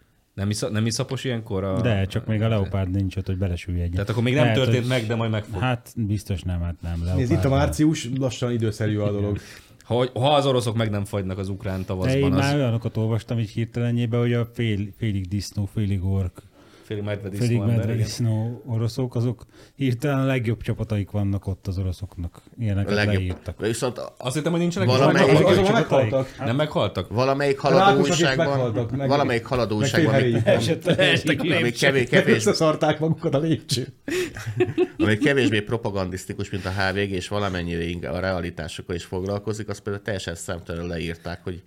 Nem iszapos ilyenkor? De, csak még a leopárd nincs ott, hogy belesüljedjen. Tehát akkor még nem történt meg, de majd megfog. Hát biztos nem, leopárd. Nézd, itt a március, lassan időszerű a dolog. Ha az oroszok meg nem fagynak az ukrán tavaszban. De én már olyanokat olvastam így hirtelenjében, hogy a félig disznó, félig ork, félig medvedisznó oroszok, azok hirtelen a legjobb csapataik vannak ott az oroszoknak. Ilyeneket leírtak. Viszont azt hittem, hogy nincsenek azok meghaltak. Hát, nem meghaltak? Valamelyik haladó újságban. Valamelyik haladó újságban. Összeszarták magukat a lépcső. Ami kevésbé propagandisztikus, mint a HVG, és valamennyire a realitásokkal is foglalkozik, azt például teljesen szemtelenül leírták, hogy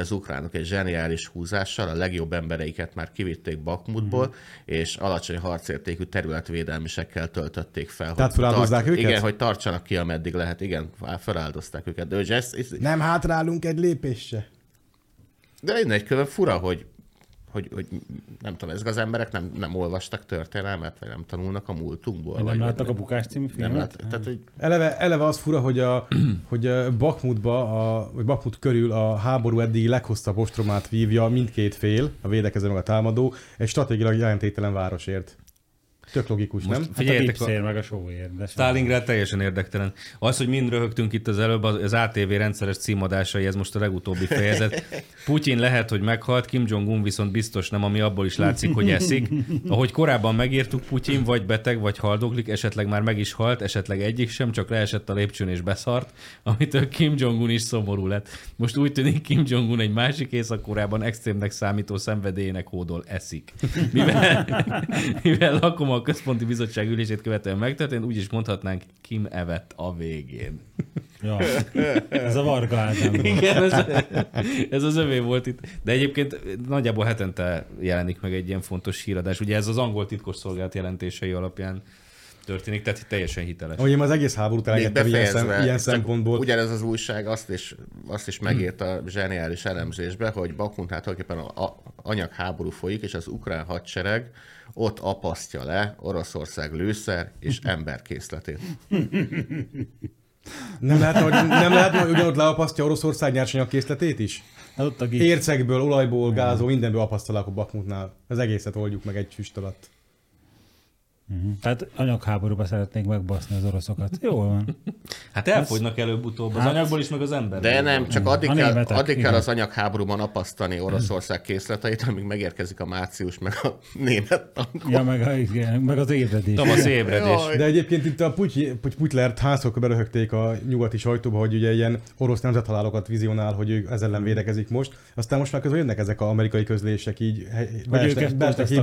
az ukránok egy zseniális húzással a legjobb embereiket már kivitték Bahmutból, és alacsony harcértékű területvédelmisekkel töltötték fel. Tehát feláldozták őket? Igen, hogy tartsanak ki, ameddig lehet. Igen, feláldozták őket. De nem hátrálunk egy lépésre. De én egyébként fura, hogy nem tudom, ezek az emberek nem olvastak történelmet, vagy nem tanulnak a múltunkból. Nem láttak a Bukás című filmet? Tehát, hogy... eleve az fura, hogy Bahmut körül a háború eddigi leghosszabb ostromát vívja mindkét fél, a védekező meg a támadó, egy stratégiailag jelentéktelen városért. Tök logikus, most nem? Figyeljetek, hát a gipszér meg a sóért. Stalingrad teljesen érdektelen. Az, hogy mind röhögtünk itt az előbb, az ATV rendszeres címadásai, ez most a legutóbbi fejezet. Putyin lehet, hogy meghalt, Kim Jong-un viszont biztos nem, ami abból is látszik, hogy eszik. Ahogy korábban megírtuk, Putyin vagy beteg, vagy haldoklik, esetleg már meg is halt, esetleg egyik sem, csak leesett a lépcsőn és beszart, amitől Kim Jong-un is szomorú lett. Most úgy tűnik, Kim Jong-un egy másik észak-Koreában extrémnek számító szenvedélyének hódol, eszik. Mivel lakom a központi bizottság ülését követően megtörtént, úgy is mondhatnánk, Kim evett a végén. Ja, ez a Varga Ádám. Igen, ez az övé volt itt. De egyébként nagyjából hetente jelenik meg egy ilyen fontos híradás. Ugye ez az angol titkos szolgált jelentései alapján történik, tehát teljesen hiteles. Ahogy én az egész háborút elengedtem ilyen szempontból. Ugyanez az újság azt is megírt a zseniális elemzésbe, hogy Bakun hát tulajdonképpen anyagháború folyik, és az ukrán hadsereg ott apasztja le Oroszország lőszer és emberkészletét. Nem lehet, hogy ugyanott leapasztja Oroszország nyersanyagkészletét is? Hát ott a gép. Ércekből, olajból, gázból, mindenből apasztalak a Bahmutnál. Az egészet oldjuk meg egy füst alatt. Tehát anyagháborúba szeretnénk megbaszni az oroszokat. Jól van. Hát elfogynak előbb-utóbb az anyagból is, meg az emberből. De nem, csak addig kell az anyagháborúban apasztani Oroszország készleteit, amíg megérkezik a március, meg a német tankok. Ja, meg az ébredés. Tomasz ébredés. De egyébként itt a Putyint házok beröhögték a nyugati sajtóba, hogy ugye ilyen orosz nemzethalálokat vizionál, hogy ő ezzel ellen védekezik most. Aztán most már közben jönnek ezek az amerikai közlések így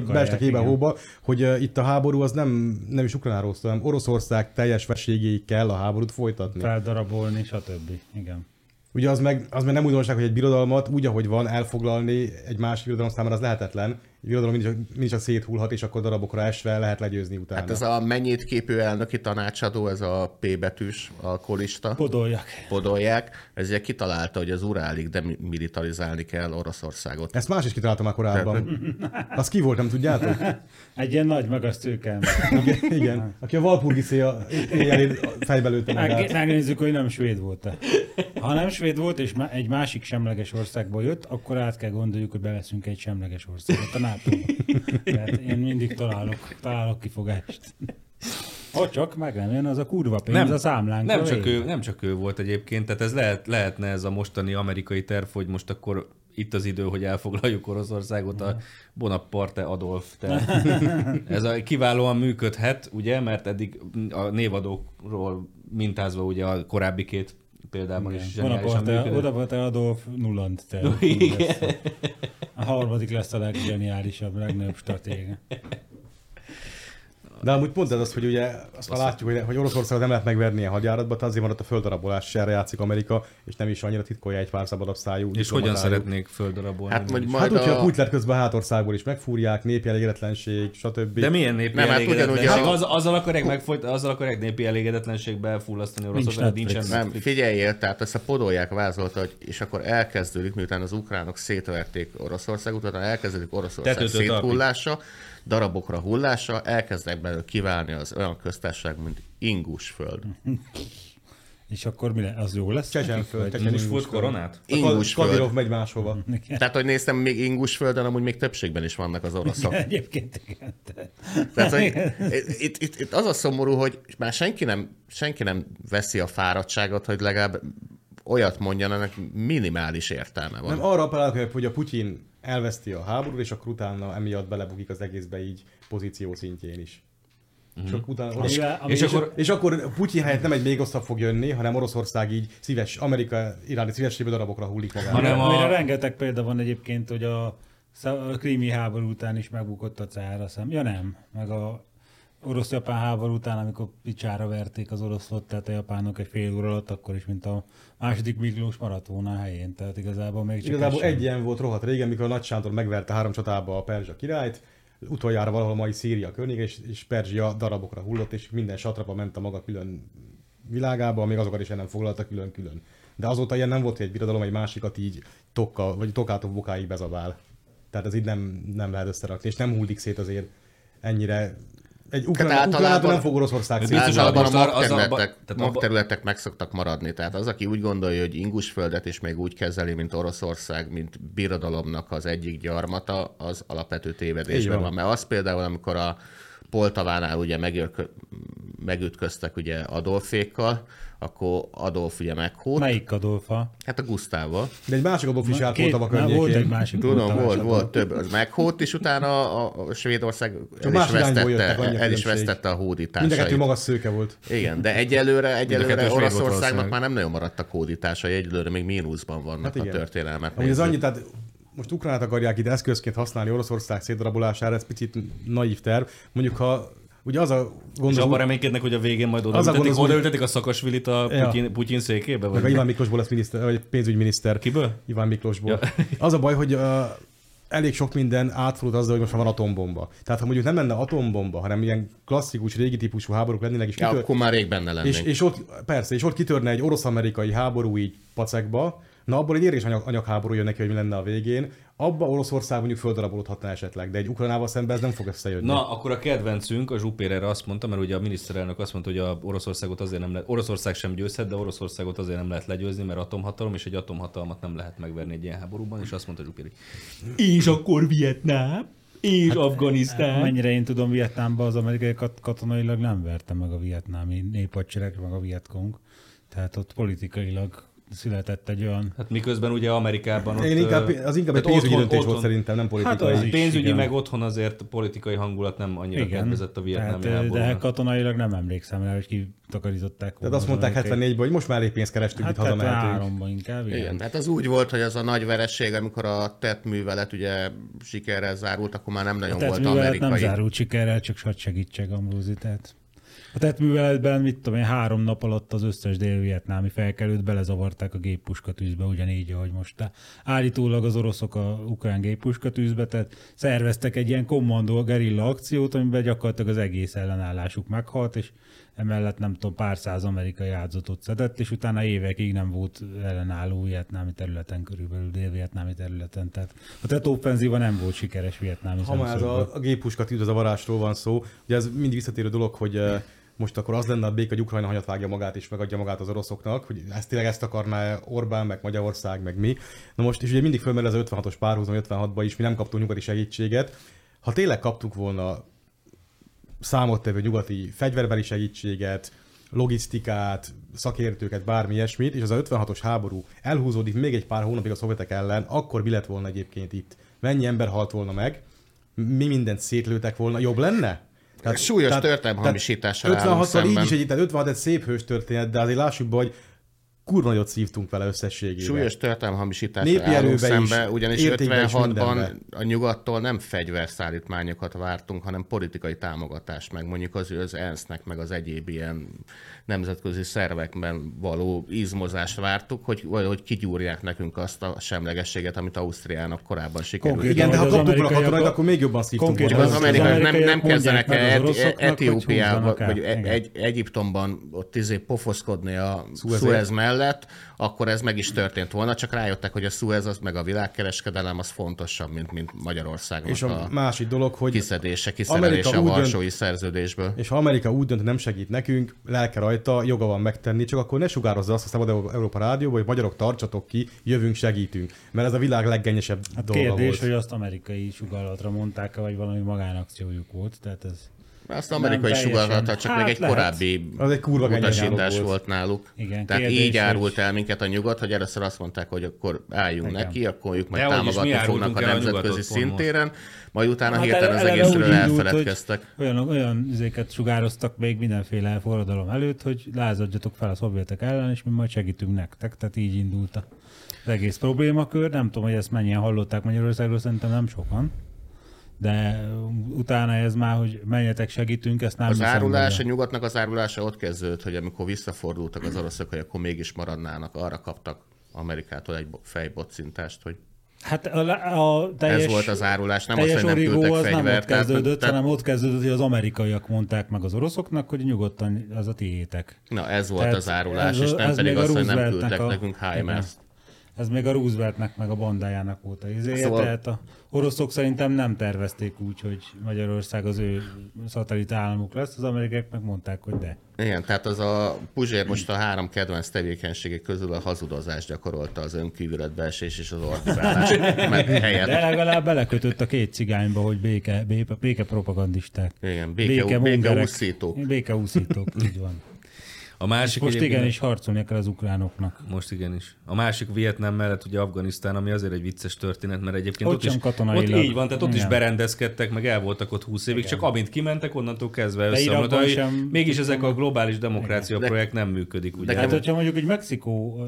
beestek hébe hóba, hogy itt a háború az nem is Ukrajnáról szól, hanem Oroszország teljes vereségéig kell a háborút folytatni. Feldarabolni, stb. Igen. Ugye az meg nem újdonság, hogy egy birodalmat úgy, ahogy van, elfoglalni egy másik birodalom számára, az lehetetlen. Egy birodalom mindig csak széthullhat, és akkor darabokra esve lehet legyőzni utána. Hát ez a mennyit képő elnöki tanácsadó, ez a P betűs alkoholista. Podolják. Ez ugye kitalálta, hogy az Urálig demilitarizálni kell Oroszországot. Ezt más is kitalálta már korábban. Az ki volt, nem tudjátok? Egy ilyen nagy magas szőke. Igen. Aki a Walpurgis éjjelét fejbe lőtte magát. Megnézzük, hogy nem svéd volt-e. Ha nem svéd volt, és egy másik semleges országból jött, akkor át kell gondoljuk, hogy beveszünk egy semleges országot a NATO-ba. Tehát én mindig találok kifogást. Ha csak meg nem jön az a kurva pénz a számlánkra. Nem csak ő volt egyébként, tehát ez lehetne ez a mostani amerikai terv, hogy most akkor itt az idő, hogy elfoglaljuk Oroszországot, a Bonaparte Adolf. Tehát ez kiválóan működhet, ugye, mert eddig a névadókról mintázva ugye a korábbi két példában is zseniálisan működik. Bonaparte Adolf nullant terv. A harmadik lesz a leggeniálisabb, legnagyobb stratégia. De amúgy pont ez az, hogy ugye azt látjuk, hogy Oroszországot nem lehet megverni a hadjáratba, tehát azért maradt a földarabolás, és erre játszik Amerika, és nem is annyira titkolja egy pár szabadabb szájú. És hogyan szeretnék földarabolni? Hát hogyha a Putler közben hátországból is megfúrják, népi elégedetlenség, stb. De milyen népi elégedetlenség? Azzal akarják népi elégedetlenségbe fullasztani Oroszországot, nincsen. Nem, figyeljél, tehát ezt a Podolják vázolta, és akkor elkezdődik, miután az ukránok szétverték Oroszországot, utána elkezdődik Oroszország széthullása, darabokra hullása, elkezdek belőle kiválni az olyan köztársaság, mint Ingusföld. És akkor mi az jó lesz? Csecsenföld. Ingusföld koronát? Ingusföld. Kadirov megy máshova. Tehát, hogy néztem, még Ingusföldön amúgy még többségben is vannak az oroszok. Egyébként igen. Itt az a szomorú, hogy már senki nem veszi a fáradtságot, hogy legalább olyat mondjanak, minimális értelme van. Nem, arra apelálok, hogy a Putyin elveszti a háborút, és akkor utána emiatt belebukik az egészbe így pozíció szintjén is. És akkor Putyin helyett nem egy még osszabb fog jönni, hanem Oroszország így szíves, Amerika iráni szívességbe darabokra hullik magát. Amire rengeteg példa van egyébként, hogy a krími háború után is megbukott a cár, azt hiszem. Ja nem, meg a orosz-japán háború után, amikor picsára verték az orosz flottát a japánok egy fél óra alatt, akkor is, mint a második Miklós maradt volna a helyén. Tehát igazából még csak egy ilyen volt rohadt régen, mikor a Nagy Sándor megverte 3 csatába a perzsa királyt, utoljára valahol mai Szíria környéke, és Perzsia darabokra hullott, és minden satrapa ment a maga külön világába, még azokat is el nem foglalta külön-külön. De azóta ilyen nem volt, hogy egy birodalom egy másikat így tokától bokáig bezabál. Tehát ez így nem lehet összerakni, és nem hullik szét azért ennyire. Egy általában nem fog Oroszország szét. Általában a magterületek meg szoktak maradni. Tehát az, aki úgy gondolja, hogy Ingusföldet is még úgy kezeli, mint Oroszország, mint birodalomnak az egyik gyarmata, az alapvető tévedésben van. Mert az például, amikor a Poltavánál ugye megütköztek ugye Adolfékkal, akkor Adolf ugye meghult. Melyik Adolfa? Hát a Gusztával. De egy másik Adolf is átoltam a környékén. Tudom, volt több. Az meghult, és utána a Svédország el is vesztette a hódításait. Mindenkettő magas szőke volt. Igen, de egyelőre Oroszországnak már nem nagyon maradtak hódításai, egyelőre még mínuszban vannak a történelmek. Ez annyi, tehát most Ukránát akarják itt eszközként használni Oroszország szétdarabolására, ez picit naív terv. Mondjuk, ha ugye az a gond, és abban reménykednek, hogy a végén majd odaültetik a Szakasvilit a Putyin székébe? Vagy Iván Miklósból lesz pénzügyminiszter. Kiből? Iván Miklósból. Ja. Az a baj, hogy elég sok minden átfordult azzal, hogy most már van atombomba. Tehát ha mondjuk nem lenne atombomba, hanem ilyen klasszikus, régi típusú háborúk lennének, és kitör... ja, akkor már rég benne lennénk. És ott, persze, és ott kitörne egy orosz-amerikai háború így pacekba, na abból egy érés anyagháború jön neki, hogy mi lenne a végén. Abba Oroszország mondjuk földarabolódhatna esetleg, de egy Ukrajnával szemben ez nem fog összejönni. Na, akkor a kedvencünk, a Zsupér erre azt mondta, mert ugye a miniszterelnök azt mondta, hogy a Oroszországot azért nem lehet, Oroszország sem győzhet, de Oroszországot azért nem lehet legyőzni, mert atomhatalom, és egy atomhatalmat nem lehet megverni egy ilyen háborúban, és azt mondta Zsupér, és akkor Vietnám, és hát Afganisztán. Mennyire én tudom, Vietnámban az amerikai katonailag nem verte meg a vietnámi néphadsereg, meg a Vietkong, tehát ott politikailag született egy olyan... Hát miközben ugye Amerikában ott... Én inkább egy pénzügyi döntés volt szerintem, nem politikai. Hát pénzügyi, igen. Meg otthon azért politikai hangulat nem annyira kedvezett a vietnámi háborúnak. De katonailag nem emlékszem rá, hogy kitakarították. Tehát azt mondták 74-ben, hogy most már épp pénzt kerestünk, hát itt hazamehetünk. 73-ban inkább. Igen, hát az úgy volt, hogy az a nagy vereség, amikor a tett művelet ugye sikerrel zárult, akkor már nem nagyon volt amerikai. A tett művelet nem zárult sikerrel, csak hadd segítsek, Ambrózi, tehát... A tettműveletben, mit tudom én, 3 nap alatt az összes dél-vietnámi felkelőt belezavarták a géppuskatűzbe, ugyanígy, ahogy most. De állítólag az oroszok a ukrán géppuskatűzbe, tehát szerveztek egy ilyen kommandó gerilla akciót, amiben gyakorlatilag az egész ellenállásuk meghalt, és emellett nem tudom, pár száz amerikai áldozatot szedett, és utána évekig nem volt ellenálló vietnámi területen, körülbelül dél-vietnámi területen. Tehát a tett offenzíva nem volt sikeres vietnámi szemszögből. Ha már ez a géppuskatűz, az avarásról van szó, ugye ez mindig visszatérő dolog, hogy most akkor az lenne a bék, hogy Ukrajna hanyat vágja magát és megadja magát az oroszoknak, hogy ezt tényleg ezt akarná Orbán, meg Magyarország, meg mi. Na most, és ugye mindig fölmerül az 56-os párhuzam, 56-ban is, mi nem kaptunk nyugati segítséget. Ha tényleg kaptuk volna számottevő nyugati fegyverbeli segítséget, logisztikát, szakértőket, bármi ilyesmit, és az a 56-os háború elhúzódik még egy pár hónapig a szovjetek ellen, akkor mi lett volna egyébként itt? Mennyi ember halt volna meg? Mi mindent szétlőtek volna? Jobb lenne? Tehát, súlyos történelmhamisítással állunk szemben. Így is, tehát 56 egy szép hős történet, de azért lássuk be, hogy kurva nagyot szívtunk vele összességében. Súlyos történelmhamisítással állunk szemben, ugyanis 56-ban a nyugattól nem fegyverszállítmányokat vártunk, hanem politikai támogatást, meg mondjuk az ENSZ-nek, meg az egyéb ilyen nemzetközi szervekben való izmozást vártuk, hogy kigyúrják nekünk azt a semlegességet, amit Ausztriának korábban sikerült. Igen, de ha kaptuk volna katonait, akkor még jobban szívtunk volna. Az amerikai nem kezdenek el Etiópiában, vagy Egyiptomban ott pofoszkodni a Szuez mellett, akkor ez meg is történt volna, csak rájöttek, hogy a Szuez, az meg a világkereskedelem, az fontosabb, mint Magyarországnak. És a másik dolog, hogy kiszedése, kiszerelése a Varsói szerződésből. És ha Amerika úgy dönt, nem segít nekünk, lelke rajta, joga van megtenni, csak akkor ne sugározza azt a Szabad Európa Rádióba, hogy magyarok, tartsatok ki, jövünk, segítünk. Mert ez a világ leggennyesebb dolga volt. Kérdés, hogy azt amerikai sugallatra mondták, vagy valami magánakciójuk volt, tehát ez... Azt amerikai sugallata, csak még egy korábbi utasítás volt náluk. Igen, tehát így árult el minket a nyugat, hogy először azt mondták, hogy akkor álljunk neki, akkor ők majd támogatni fognak a nemzetközi szintéren, majd utána hirtelen az egészről elfeledkeztek. Olyan üzéket sugároztak még mindenféle forradalom előtt, hogy lázadjatok fel a szovjetek ellen, és mi majd segítünk nektek. Tehát így indult az egész problémakör. Nem tudom, hogy ezt mennyien hallották Magyarországról, szerintem nem sokan. De utána ez már, hogy menjetek, segítünk, ezt nem hiszem. A nyugatnak az árulása ott kezdődött, hogy amikor visszafordultak az oroszok, hogy akkor mégis maradnának, arra kaptak Amerikától egy fejboccintást, hogy hát a teljes, ez volt az árulás, nem az, hogy nem küldtek fegyvert. Nem ott kezdődött, hanem ott kezdődött, hogy az amerikaiak mondták meg az oroszoknak, hogy nyugodtan az a tiétek. Na ez volt az árulás, és nem pedig az, hogy nem küldtek nekünk HIMARS-t. Ez még a Rooseveltnek, meg a bandájának volt az izéje, szóval... tehát a oroszok szerintem nem tervezték úgy, hogy Magyarország az ő szatellit államuk lesz, az amerikaiak meg mondták, hogy de. Igen, tehát az a Puzsér most a 3 kedvenc tevékenységek közül a hazudozás gyakorolta, az önkívületbeesés és az orkiválás helyett. De legalább belekötött a 2 cigányba, hogy békepropagandisták. Igen, békeúszítók. Békeúszítók, így van. A másik most igenis harcolni kell az ukránoknak. Most igenis. A másik Vietnám mellett ugye Afganisztán, ami azért egy vicces történet, mert egyébként ott is katonailag. Ott így van, tehát ott is berendezkedtek, meg el voltak ott 20 évig, igen. Csak amint kimentek, onnantól kezdve összeomlott. Sem... Mégis ezek a globális demokrácia projekt nem működik. Ugye? De hát, hogyha mondjuk egy Mexikó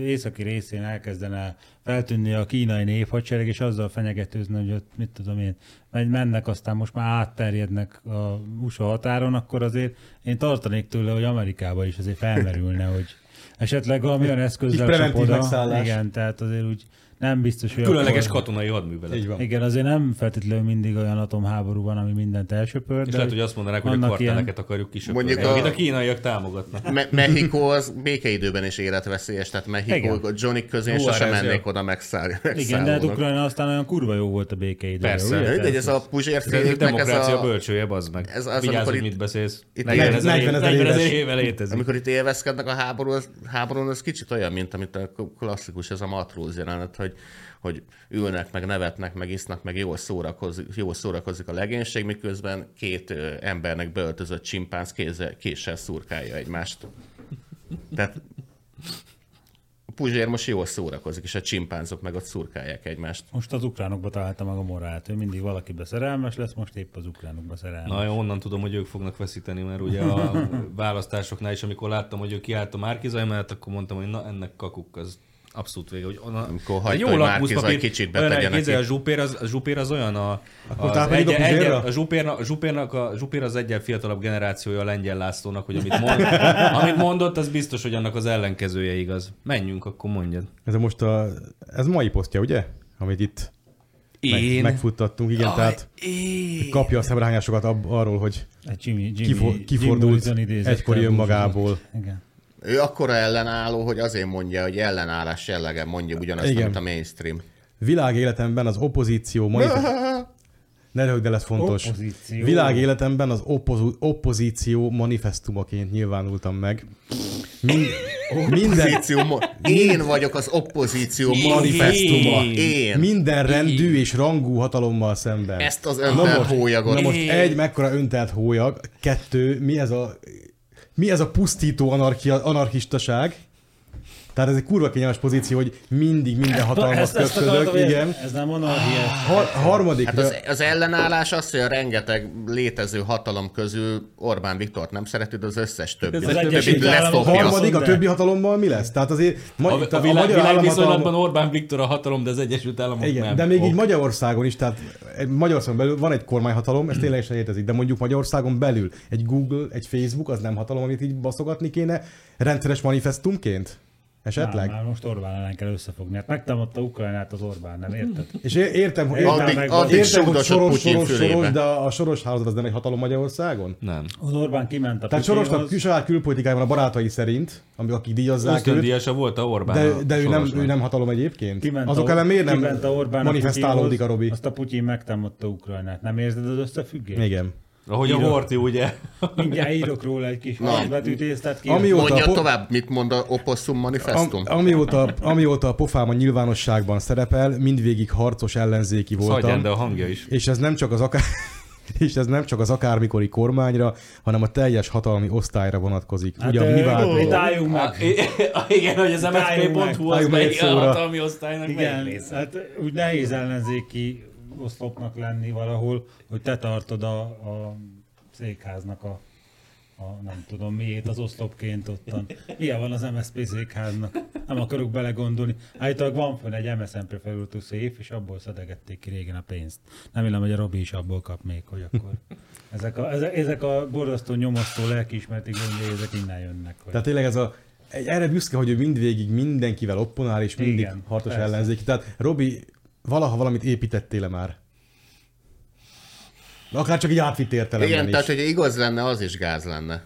északi részén elkezdene feltűnni a kínai néphadsereg, és azzal fenyegetőzni, hogy ott, mit tudom én, mennek, aztán most már átterjednek a USA határon, akkor azért én tartanék tőle, hogy Amerikában is azért felmerülne, hogy esetleg valamilyen eszközzel csapod. Igen, tehát azért úgy nem biztos, hogy... Különleges katonai hadművelet. Igen, azért nem feltétlenül mindig olyan atomháború van, ami mindent elsöpör. És lehet, hogy azt mondanák, hogy a kvarteleket akarjuk kisöpörni. Mondjuk a kínaiak támogatnak. Mexikó az békeidőben is életveszélyes, tehát Mexikó, Johnny közén sosem mennék oda megszállni. Igen, de Ukrajna aztán olyan kurva jó volt a békeidőben. Persze. De ez a Puzsér széléknek ez a... demokrácia bölcsője, bazd meg. Vigyázz, hogy mit beszélsz. 40 ezer éve létezik. Amikor itt élvezkednek a háborún, ez kicsit olyan, mint amit a klasszikus, ez a matróz jelenet, hogy ülnek, meg nevetnek, meg isznak, meg jól szórakozik a legénység, miközben két embernek beöltözött csimpánz késsel szurkálja egymást. Tehát a Puzsér most jól szórakozik, és a csimpánzok meg ott szurkálják egymást. Most az ukránokba találta meg a morált, ő mindig valakibe szerelmes lesz, most épp az ukránokba szerelmes. Na, onnan tudom, hogy ők fognak veszíteni, mert ugye a választásoknál is, amikor láttam, hogy ő kiállt a Márki-Zaj mellett, akkor mondtam, hogy na, ennek kakuk az. Abszolút vége, hogy jó lakmuszpapír, kicsit betegyenek. A Zsupér az olyan a Zsupér az egyen fiatalabb generációja a Lengyel Lászlónak, hogy amit mondott, az biztos, hogy annak az ellenkezője igaz. Menjünk, akkor mondjad. Ez mai posztja, ugye? Amit itt megfuttattunk, igen, tehát kapja a szemrehányásokat arról, hogy kifordult egykori önmagából. Igen. Ő akkora ellenálló, hogy azért mondja, hogy ellenállás jellegen mondja ugyanazt, igen, mint a mainstream. Világéletemben az opozíció... Ne röhögd el, ez fontos. Opozíció. Világéletemben az opozíció manifesztumaként nyilvánultam meg. Én vagyok az opozíció manifesztuma. Én. Minden rendű és rangú hatalommal szemben. Ezt az öntelt hólyagot. Na most mekkora öntelt hólyag, 2, mi ez a pusztító anarchistaság? Tehát ez egy kurva kényelmes pozíció, hogy mindig minden hatalmat köpködök, igen. Ez nem anarchia. Harmadik. Hát az ellenállás az, hogy a rengeteg létező hatalom közül Orbán Viktort nem szereted, az összes többi. Harmadik, a többi hatalommal mi lesz? Tehát azért a világviszonylatban Orbán Viktor a hatalom, de az Egyesült Államok igen, nem. De még így Magyarországon is, tehát Magyarországon belül van egy kormányhatalom, ez tényleg is létezik, de mondjuk Magyarországon belül egy Google, egy Facebook, az nem hatalom, amit így baszogatni kéne rendszeres manifesztumként. Esetleg? Már most Orbán ellen kell összefogni. Hát megtámadta Ukrajnát az Orbán, nem érted? És értem, hogy Soros, de a Soros hálózat az nem egy hatalom Magyarországon? Nem. Az Orbán kiment a Putyinhoz. Tehát Sorosnak saját külpolitikájában a barátai szerint, akik díjazzák őt. Ösztöndíjasa volt a Orbán. De ő nem hatalom egyébként. Kiment azok ellen miért nem manifestálódik a Robi? Azt a Putyin megtámadta Ukrajnát. Nem érzed az összefüggést? Igen. Ahogy írok. A Horthy, ugye? Mindjárt írok róla egy kis betűtésztet ki. Mondja tovább, mit mond a Opossum Manifestum. Amióta a pofám a nyilvánosságban szerepel, mindvégig harcos ellenzéki voltam. Szadján, de a hangja is. És ez nem csak az akármikori kormányra, hanem a teljes hatalmi osztályra vonatkozik. Hát ugyan mi változó? Itt álljunk meg! Igen, hogy az MSZP.hu az meg a hatalmi osztálynak megnéz. Hát úgy nehéz ellenzéki oszlopnak lenni valahol, hogy te tartod a székháznak a nem tudom miért az oszlopként ottan. Ilyen van az MSZP székháznak, nem akarok belegondolni. Állítólag van fönn egy MSZP felültű széf, és abból szedegették ki régen a pénzt. Nem illem, hogy a Robi is abból kap még, hogy akkor. Ezek a borzasztó, nyomasztó lelkiismereti gondjai, ezek innen jönnek. Hogy... Tehát tényleg ez a erre büszke, hogy ő mindvégig mindenkivel opponál, és mindig igen, harcos ellenzéki. Tehát Robi, valaha valamit építettél már? Akár csak így átvitt értelemben is. Igen, tehát hogyha igaz lenne, az is gáz lenne.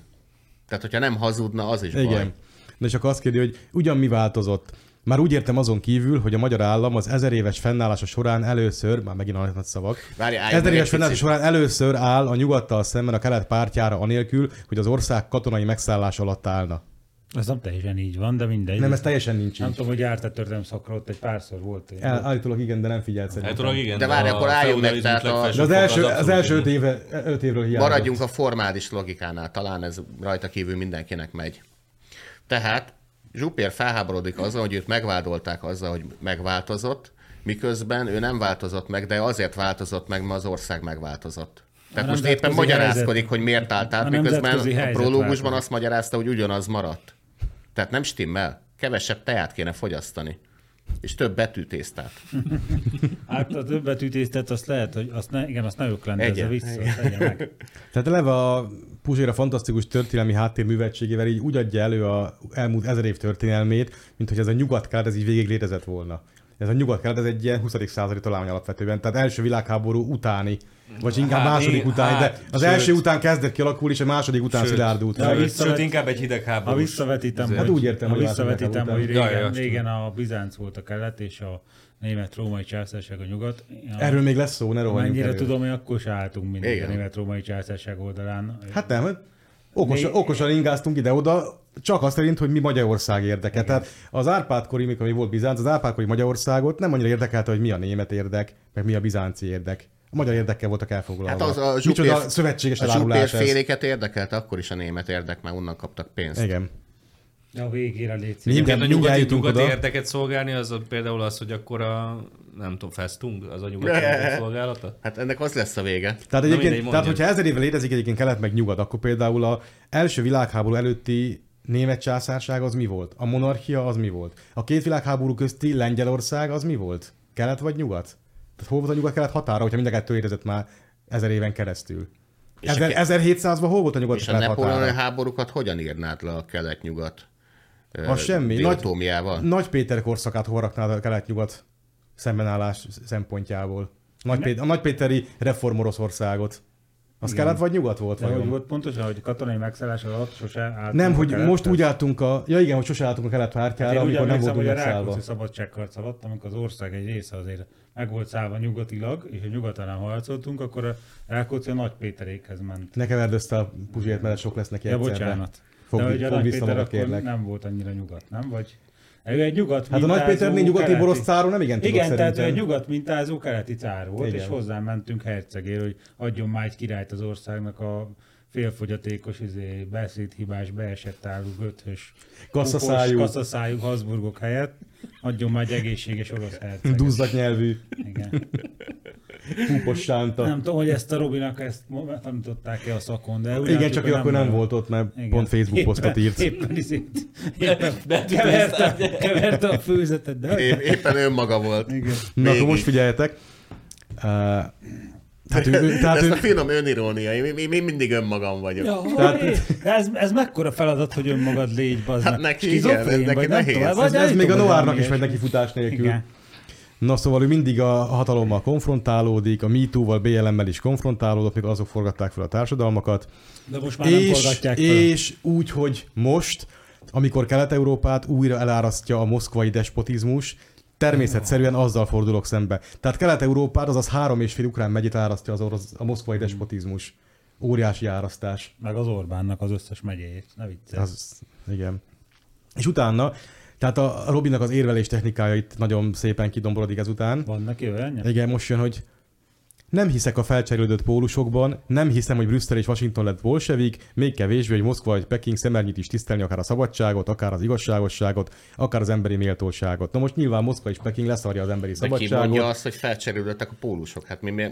Tehát hogyha nem hazudna, az is baj. Igen. De csak azt kérdi, hogy ugyan mi változott? Már úgy értem azon kívül, hogy a magyar állam az 1000 éves fennállása során először, már megint nagy szavak, 1000 éves fennállása során először áll a nyugattal szemben a kelet pártjára anélkül, hogy az ország katonai megszállás alatt állna. Ez nem teljesen így van, de mindegy. Nem, ez teljesen nincs így. Nem tudom, hogy járt a történelmi szakra, ott egy párszor volt. Állítólag igen, de nem figyelt szerintem. Igen, de várj, akkor álljunk meg, tehát az első 5 évről hiányzott. Maradjunk a formális logikánál, talán ez rajta kívül mindenkinek megy. Tehát Zsupér felháborodik azzal, hogy őt megvádolták azzal, hogy megváltozott, miközben ő nem változott meg, de azért változott meg, mert az ország megváltozott. Tehát most éppen magyarázkodik, hogy miért állt át, miközben a prológusban azt magyarázta, hogy ugyanaz maradt. Tehát nem stimmel. Kevesebb teát kéne fogyasztani. És több betűtésztát. Hát a több betűtésztát azt lehet, hogy azt ne ők lendezze vissza. Tehát eleve a Puzsér a fantasztikus történelmi háttérműveltségével így úgy adja elő az elmúlt 1000 év történelmét, mint hogy ez a nyugat-kelet, ez így végig létezett volna. Ez a nyugat-kelet, ez egy ilyen 20. századi találmány alapvetően. Tehát első világháború utáni, vagy inkább második utáni, de az első után kezdett kialakulni, és a második után szilárdult. Sőt, inkább egy hidegháború. Visszavetítem, hogy régen a Bizánc volt a kelet, és a német-római császárság a nyugat. Erről még lesz szó, ne rohanjunk. Mennyire tudom, hogy akkor se álltunk mindig a német-római császárság oldalán. Hát nem, okosan ingáztunk ide-oda, csak azt szerint, hogy mi Magyarország érdeke. Igen. Tehát az Árpád-kori, mikor mi volt Bizánc, az Árpád-kori Magyarországot nem annyira érdekelte, hogy mi a német érdek, meg mi a bizánci érdek. A magyar érdekkel voltak elfoglalva. Hát az a szövetséges elárulás. A zsupérféléket érdekelte, akkor is a német érdek, mert onnan kaptak pénzt. Igen. De a végére létszik. A nyugati érdeket szolgálni, az például az, hogy akkor a, nem tudom, festung, az a nyugati érdek szolgálata? Hát ennek az lesz a vége. Tehát, tehát hogyha 1000 éve létezik egyébként kelet meg nyugat, akkor például az első világháború előtti német császárság az mi volt? A monarchia az mi volt? A két világháború közti Lengyelország az mi volt? Kelet vagy nyugat? Tehát hol volt a nyugat-kelet határa, hogyha mindenki ettől érezett már 1000 éven keresztül? 1700-ban hol volt a nyugat-kelet határa? És a napóleoni háborúkat hogyan írnád le a kelet-nyugat? Az semmi. Nagy Péter korszakát hol raknád a kelet-nyugat szembenállás szempontjából? A Nagy Péteri reform Oroszországot. Az kelet vagy nyugat volt? De hogy volt pontosan, hogy katonai megszállás alatt sose álltunk. Nem, hogy most úgy álltunk a... Ja igen, hogy sose álltunk a kelet hártyára, hát amikor nem voltunk megszállva. A Rákóczi szabadságharc alatt, amikor az ország egy része azért meg volt szállva nyugatilag, és a nyugaton nem harcoltunk, akkor a Rákóczi a Nagy Péterékhez ment. Ne keverd össze a Puzsért, mert sok lesz neki egyszerre. Ja, bocsánat. Fog vissza magad, kérlek. Nem volt annyira nyugat, nem? Vagy... Egy nyugat mintázó, hát a Nagy Péternél nyugati borosz cáról nem igen tudott szerintem. Igen, tehát egy nyugat mintázó keleti cár volt, igen. És hozzámentünk hercegér, hogy adjon már egy királyt az országnak a félfogyatékos, beszédhibás, beesett álló, göthös, kasszaszájú Habsburgok helyett, adjon már egy egészséges orosz herceget. Duzzat nyelvű. Igen. Púpos Sánta. Nem tudom, hogy ezt a Robinak ezt tanították-e a szakon, de... Igen, csak ő akkor nem volt ott, mert igen. Pont Facebook posztot írt. Éppen keverte a főzetet, de... Éppen önmaga volt. Igen. Na, akkor most figyeljetek. Tehát ez a finom önirónia, én mindig önmagam vagyok. Ja, ez mekkora feladat, hogy önmagad légy, bazd meg. Hát neki igen, ez neki nehéz. Ez még a Noárnak is megy neki futás nélkül. Na szóval ő mindig a hatalommal konfrontálódik, a MeToo-val, BLM-mel is konfrontálódott, mikor azok forgatták fel a társadalmakat. De most már nem forgatják fel. És úgy, hogy most, amikor Kelet-Európát újra elárasztja a moszkvai despotizmus, természetszerűen azzal fordulok szembe. Tehát Kelet-Európát, azaz 3,5 ukrán megyét elárasztja a moszkvai despotizmus. Óriási árasztás. Meg az Orbánnak az összes megyéjét, ne viccelj. Igen. És utána... Tehát a Robinak az érvelés technikája itt nagyon szépen kidomborodik ezután. Vannak jövőennyek? Igen, most jön, hogy nem hiszek a felcserélődött pólusokban, nem hiszem, hogy Brüsszel és Washington lett bolsevik, még kevésbé, hogy Moszkva vagy Peking szemernyit is tisztelni akár a szabadságot, akár az igazságosságot, akár az emberi méltóságot. Na most nyilván Moszkva és Peking leszarja az emberi szabadságot. De ki mondja azt, hogy felcserélődtek a pólusok? Hát mi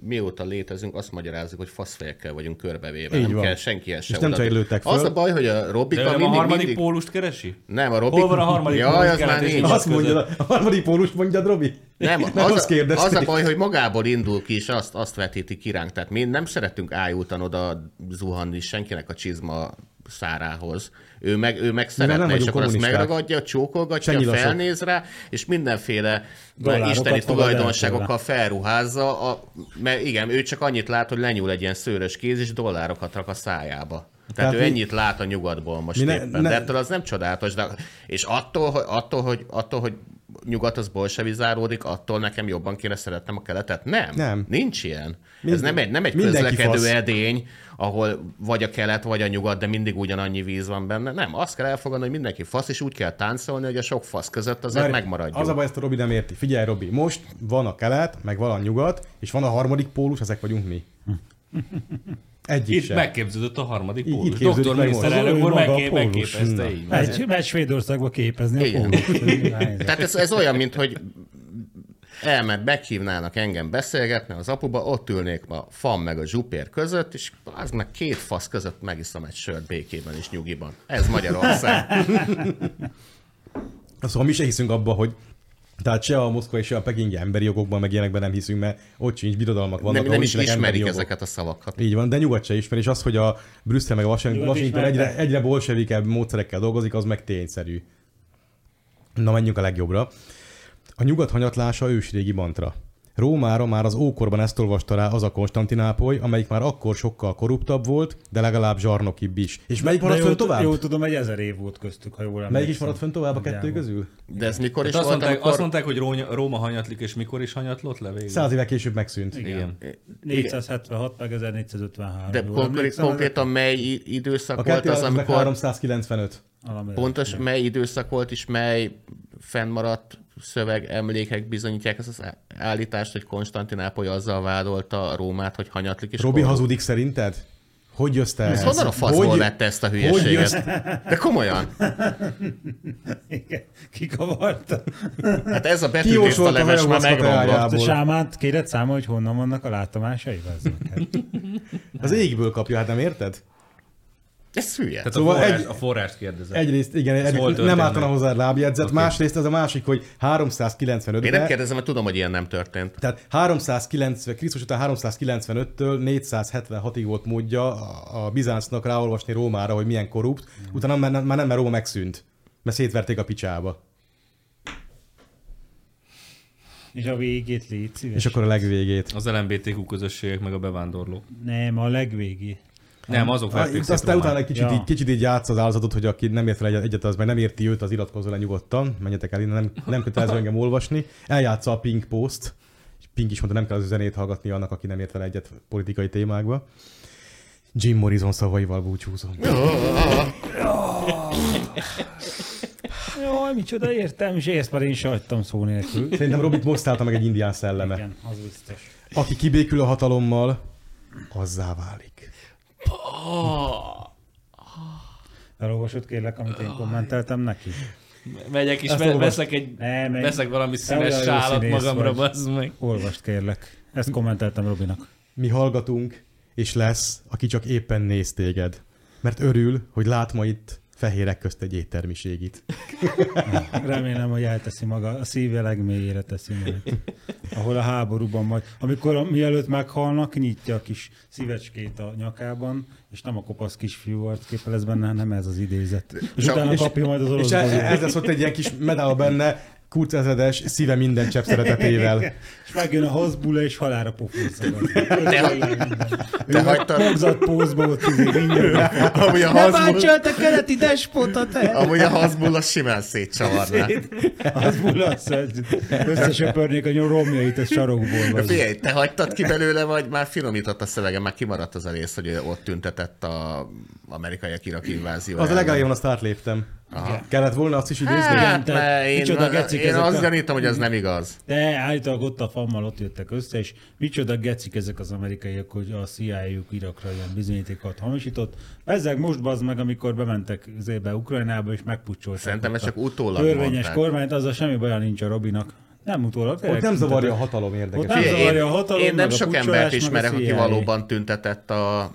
mióta létezünk, azt magyarázzuk, hogy faszfejekkel vagyunk körbevéve. Így nem van. Kell senkihez sem oda. Az a baj, hogy a Robika mindig... De a harmadik pólust keresi? Nem, a Robika... Hol van a harmadik pólust mondjad, Robi? Nem, az a baj, hogy magából indul ki, és azt vetíti kiránk. Tehát mi nem szeretünk ájultan oda zuhanni senkinek a csizma szárához. Ő meg szeretne, és akkor azt megragadja, csókolgatja, felnéz rá, és mindenféle isteni tulajdonságokkal felruházza. Mert igen, ő csak annyit lát, hogy lenyúl egy ilyen szőrös kéz, és dollárokat rak a szájába. Tehát ő ennyit lát a nyugatból most éppen. De ettől az nem csodálatos. És attól, hogy nyugat az bolsevizálódik, attól nekem jobban kéne szeretnem a keletet. Nem. Nincs ilyen. Ez nem egy közlekedő edény, ahol vagy a kelet, vagy a nyugat, de mindig ugyanannyi víz van benne. Nem, azt kell elfogadni, hogy mindenki fasz, és úgy kell táncolni, hogy a sok fasz között azért megmaradjon. Az a baj, ezt a Robi nem érti. Figyelj, Robi, most van a kelet, meg van a nyugat, és van a harmadik pólus, ezek vagyunk mi. Egyik itt sem. Megképződött a harmadik pólus. Doktor miniszterelnök úr megképezte így. Mert Svédországba képezni a pólus. Tehát ez olyan, mint hogy elment, meghívnának engem beszélgetni az apuba, ott ülnék a fan meg a zsupér között, és az meg két fasz között megiszom egy sört békében és nyugiban. Ez Magyarország. Szóval mi se hiszünk abba, hogy tehát se a moszkvai, se a pekingi emberi jogokban meg ilyenekben nem hiszünk, mert ott sincs, birodalmak vannak. Nem is ismerik ezeket a szavakat. Így van, de nyugat se ismer, és az, hogy a Brüsszel meg a Washington egyre bolsevikebb módszerekkel dolgozik, az meg tényszerű. Na, menjünk a legjobbra. A nyugat hanyatlása ősrégi mantra. Rómára már az ókorban ezt olvasta rá az a Konstantinápoly, amelyik már akkor sokkal korruptabb volt, de legalább zsarnokibb is. És melyik maradt fönn tovább? Jól tudom, egy 1000 év volt köztük, ha jól emlékszem. Melyik is maradt fönn tovább a kettő közül? De ez mikor is volt? Azt mondták, hogy Róma hanyatlik, és mikor is hanyatlott le végül? 100 éve később megszűnt. Igen. 476 meg 1453. De konkrétan mely időszak volt az, amikor... 395. Pontos, mely időszak volt, és mely fennmaradt szöveg, emlékek bizonyítják ezt az állítást, hogy Konstantinápoly azzal vádolta a Rómát, hogy hanyatlik is. Robi, hazudik szerinted? Hogy jössz te? Ez honnan a faszból vette ezt a hülyeséget? De komolyan. Igen, kikavarta. Hát ez a betűvést a leves már megvonlott. A sámánt kéred számol, hogy honnan vannak a látomásai? Az égből kapja, hát nem érted? Ez hülye. Tehát szóval a forrást kérdezett. Egyrészt, igen, nem álltana hozzá a lábjegyzet, okay. Másrészt az a másik, hogy 395-ben... Én nem kérdezem, mert tudom, hogy ilyen nem történt. Tehát Krisztus után 395-től 476-ig volt módja a Bizáncnak ráolvasni Rómára, hogy milyen korrupt, utána már nem, mert Róma megszűnt, mert szétverték a picsába. És a végét légy szíves. És akkor a legvégét. Az LMBTQ közösségek meg a bevándorlók. Nem, a legvégi. Nem, azok vették szét. Aztán utána egy kicsit így játsz az áldozatot, hogy aki nem ért fel egyet, az meg nem érti őt, az iratkozzon le nyugodtan. Menjetek el innen, nem kötelező engem olvasni. Eljátsza a Pink Post. Pink is mondta, nem kell az üzenét hallgatni annak, aki nem ért fel egyet politikai témákba. Jim Morrison szavaival búcsúzom. Jaj, micsoda értem, és ezt már én se hagytam szó nélkül. Szerintem Robit most állta meg egy indián szelleme. Igen, az biztos. Aki kibékül a hatalommal, azzá válik. Elolvasod kérlek, amit én kommenteltem neki. Megyek is, veszek valami színes sálat magamra, bazd meg. Olvasd kérlek, ezt kommenteltem Robinak. Mi hallgatunk, és lesz, aki csak éppen néz téged. Mert örül, hogy lát ma itt fehérek közt egy éttermiségit. Remélem, hogy elteszi maga, a szíve legmélyére teszi meg. Ahol a háborúban majd, amikor mielőtt meghalnak, nyitja a kis szívecskét a nyakában, és nem a kopasz kisfiú arcképel lesz benne, nem ez az idézet. És utána kapja majd az orosz bazsot. És ez lesz ott egy ilyen kis medál benne, kurcezedes, szíve minden csepp szeretetével. És megjön a haszbula, és halálra pofózszabad. Te hagytad. Magzatpózba ott azért mindjárt. Ne báncsolt a keleti despota, te! Amúgy a haszbula simán szétcsavarná. A haszbula azt összesöpörnék a romjait a sarokból. Figyelj, te hagytad ki belőle, vagy már finomított a szövege, már kimaradt az a rész, hogy ott tüntetett az amerikaiak iraki invázió. Az a legaljában azt átléptem. Aha. Kellett volna azt is idézni? Hát, én azt gyanítom, hogy ez nem igaz. De állítólag ott a fammal ott jöttek össze, és micsoda gecik ezek az amerikaiak, hogy a CIA-juk Irakra ilyen bizonyítékot hamisított. Ezek most bazd meg, amikor bementek zébe Ukrajnába, és megpucsolták. Szerintem ez csak utólag törvényes kormányt, azzal semmi baja nincs a Robinak. Nem utólag. Ott nem zavarja a hatalom érdekes. Én nem sok embert ismerek, aki valóban tüntetett az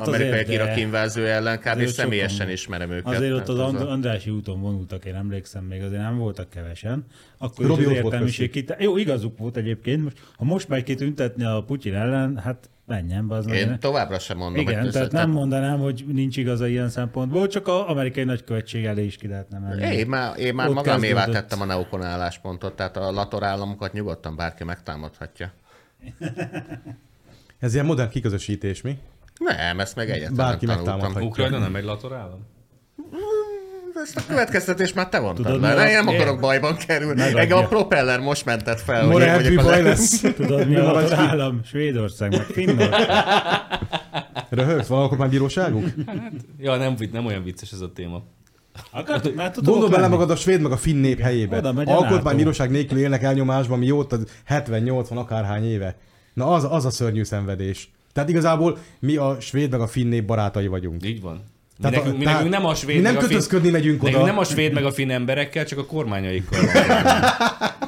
amerikai-iraki invázió ellen, kb. Személyesen ismerem őket. Azért ott az Andrássy úton vonultak, én emlékszem még, azért nem voltak kevesen. Akkor az értelmiség jó, igazuk volt egyébként. Ha most megy ki tüntetni a Putyin ellen, hát menjen, bazd meg. Én továbbra sem mondom, igen, hogy tehát nem mondanám, hogy nincs igaza ilyen szempontból, csak az amerikai nagykövetség elé is ki lehetne menni. Én már magamévá tettem a neokon álláspontot, tehát a lator államokat nyugodtan bárki megtámadhatja. Ez ilyen modern kiközösítés, mi? Nem, ezt meg egyetlen bárki nem tanultam. Ukrajna nem egy lator állam? Ezt a következtetés már te vontad le. Én nem akarok bajban kerülni. Engem a propeller most mentett fel. Morehelpű baj lesz. Tudod, mi a az állam? Svédország, meg Finnország. Röhögsz? Van akkor már bíróságuk? Hát, ja, nem olyan vicces ez a téma. Gondolj bele magad a svéd meg a finn nép helyébe. Alkotmánybíróság nélkül élnek elnyomásban, mióta 70-80 akárhány éve. Na az a szörnyű szenvedés. Tehát igazából mi a svéd meg a finn nép barátai vagyunk. Így van. Mi nekünk nem a svéd mi nem meg kötözködni megyünk oda. Nem a svéd meg a finn emberekkel, csak a kormányaikkal.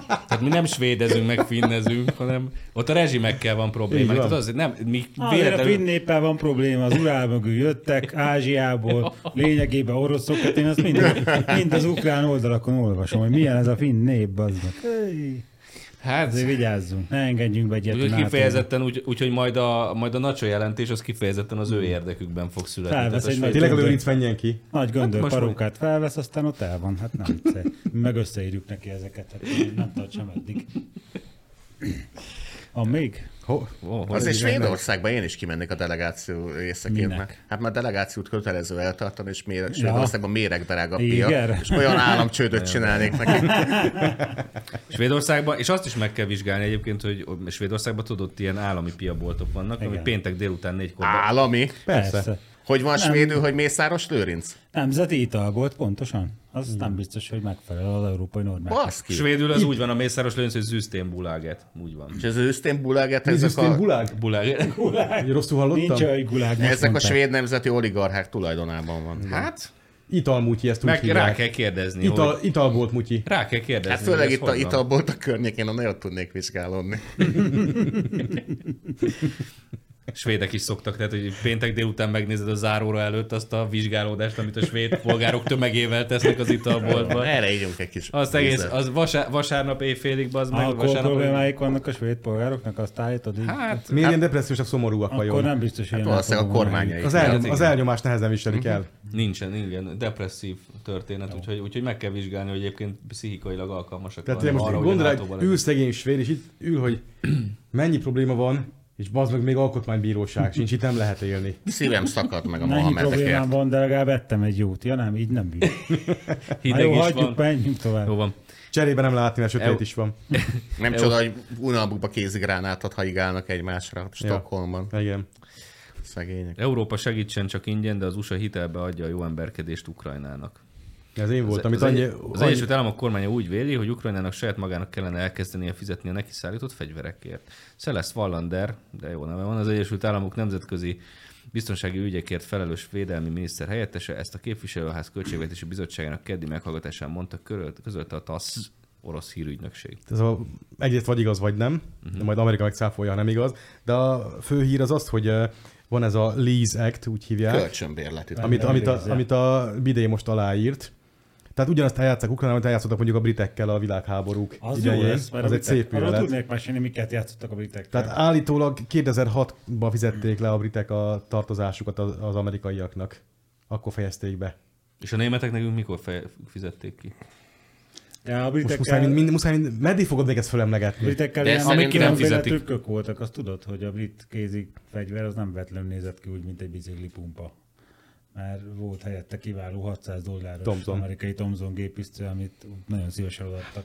Tehát mi nem svédezünk meg finnezünk, hanem ott a rezsimekkel van probléma. Tehát azért nem, a finn néppel van probléma, az urál mögül jöttek, Ázsiából, lényegében oroszokat, én azt mind az ukrán oldalakon olvasom, hogy milyen ez a finn nép, az meg. Hát, de vigyázzunk, ne engedjünk be egyet. Úgyhogy kifejezetten, úgyhogy majd a NATO jelentés, az kifejezetten az ő érdekükben fog születni. Felvesz egy nagy tényleg lőrinc menjen ki. Nagy göndör hát parókát felvesz, aztán ott el van. Hát nem, meg összeírjuk neki ezeket, hát nem tartsam eddig. Amíg? Azért Svédországban én is kimennék a delegáció részeként. Hát már delegációt kötelező eltartani, és Svédországban méregdarág a pia, és olyan államcsődöt csinálnék neki. Svédországban, és azt is meg kell vizsgálni egyébként, hogy Svédországban tudott ilyen állami piaboltok vannak, ami péntek délután 4-kor... Állami? Persze. Hogy van svédül, hogy mészáros lőrinc? Nemzeti ital volt, pontosan. Az nem biztos, hogy megfelel az európai normáknak. Svédül az úgy van, a mészáros lőrinc, hogy Systembolaget. Úgy van. És ez a Systembolaget, ezek a... Gulág? Rosszul hallottam? Nincs olyan Gulág. Ezek a svéd nemzeti oligarchák tulajdonában van. Hát... Italmutyi, ezt úgy hívják. Rá kell kérdezni. Italbolt mutyi. Rá kell kérdezni. Hát főleg itt a italbolt a környékén, a nagyon tudnék vizsgálódni. Svédek is szoktak, tehát hogy péntek délután megnézed a záróra előtt azt a vizsgálódást, amit a svéd polgárok tömegével tesznek az italboltban. Erre ígyunk egy kis egész, az vasárnap éjfélig, az meg vasárnap... problémáik vannak a svéd polgároknak, azt állítod így. Hát, miért ilyen depressziósak, szomorúak vajon? Akkor nem biztos, hogy a kormányaik. Az elnyomást nehezen viselik el. Nincsen ilyen depresszív történet, úgyhogy meg kell vizsgálni, hogy egyébként pszichikailag alkalmasak. Tehát most gondolj, ül szegény svéd, és itt ül, hogy mennyi probléma van. És bazd meg, még alkotmánybíróság sincs, itt nem lehet élni. Szívem szakadt meg a Mohamedekért. Mennyi problémám van, de legalább ettem egy jót. Ja nem, így nem bírom. Hideg jó, is hagyjuk, van. Menjünk tovább. Jó van. Cserébe nem látni, mert sötét is van. Nem csoda, hogy unalmukba kézigránátot haigálnak egymásra Stockholmban. Ja, igen. Szegények. Európa segítsen csak ingyen, de az USA hitelbe adja a jó emberkedést Ukrajnának. Ez én voltam. Az Egyesült Államok kormánya úgy véli, hogy Ukrajnának saját magának kellene elkezdenie fizetni a neki szállított fegyverekért. Celeste Wallander, de jó neve van, az Egyesült Államok nemzetközi biztonsági ügyekért felelős védelmi miniszter helyettese ezt a képviselőház költségvetési bizottságának keddi meghallgatásán mondta, közölte a TASZ orosz hírügynökség. Ez egyrészt vagy igaz, vagy nem, de majd Amerika megszáfolja, ha nem igaz, de a fő hír az az, hogy van ez a Lease Act, úgy hívják. Kölcsönbérlet. Amit a Biden most aláírt. Tehát ugyanazt eljátszák Ukrajnában, amit eljátszottak mondjuk a britekkel a világháborúk idején. Ez egy szép művelet. Arra tudnék mesélni, miket játszottak a britekkel. Tehát állítólag 2006-ban fizették le a britek a tartozásukat az amerikaiaknak. Akkor fejezték be. És a németek nekünk mikor fizették ki? Ja, a britekkel... Muszáj, meddig fogod még ezt fölemlegetni? A britekkel de ilyen trükkök voltak, azt tudod, hogy a brit kézi fegyver az nem vetlen nézett ki úgy, mint egy biciklipumpa. Már volt helyette kiváló $600 Thompson. Amerikai Thompson gépisztő, amit nagyon szívesen adtak.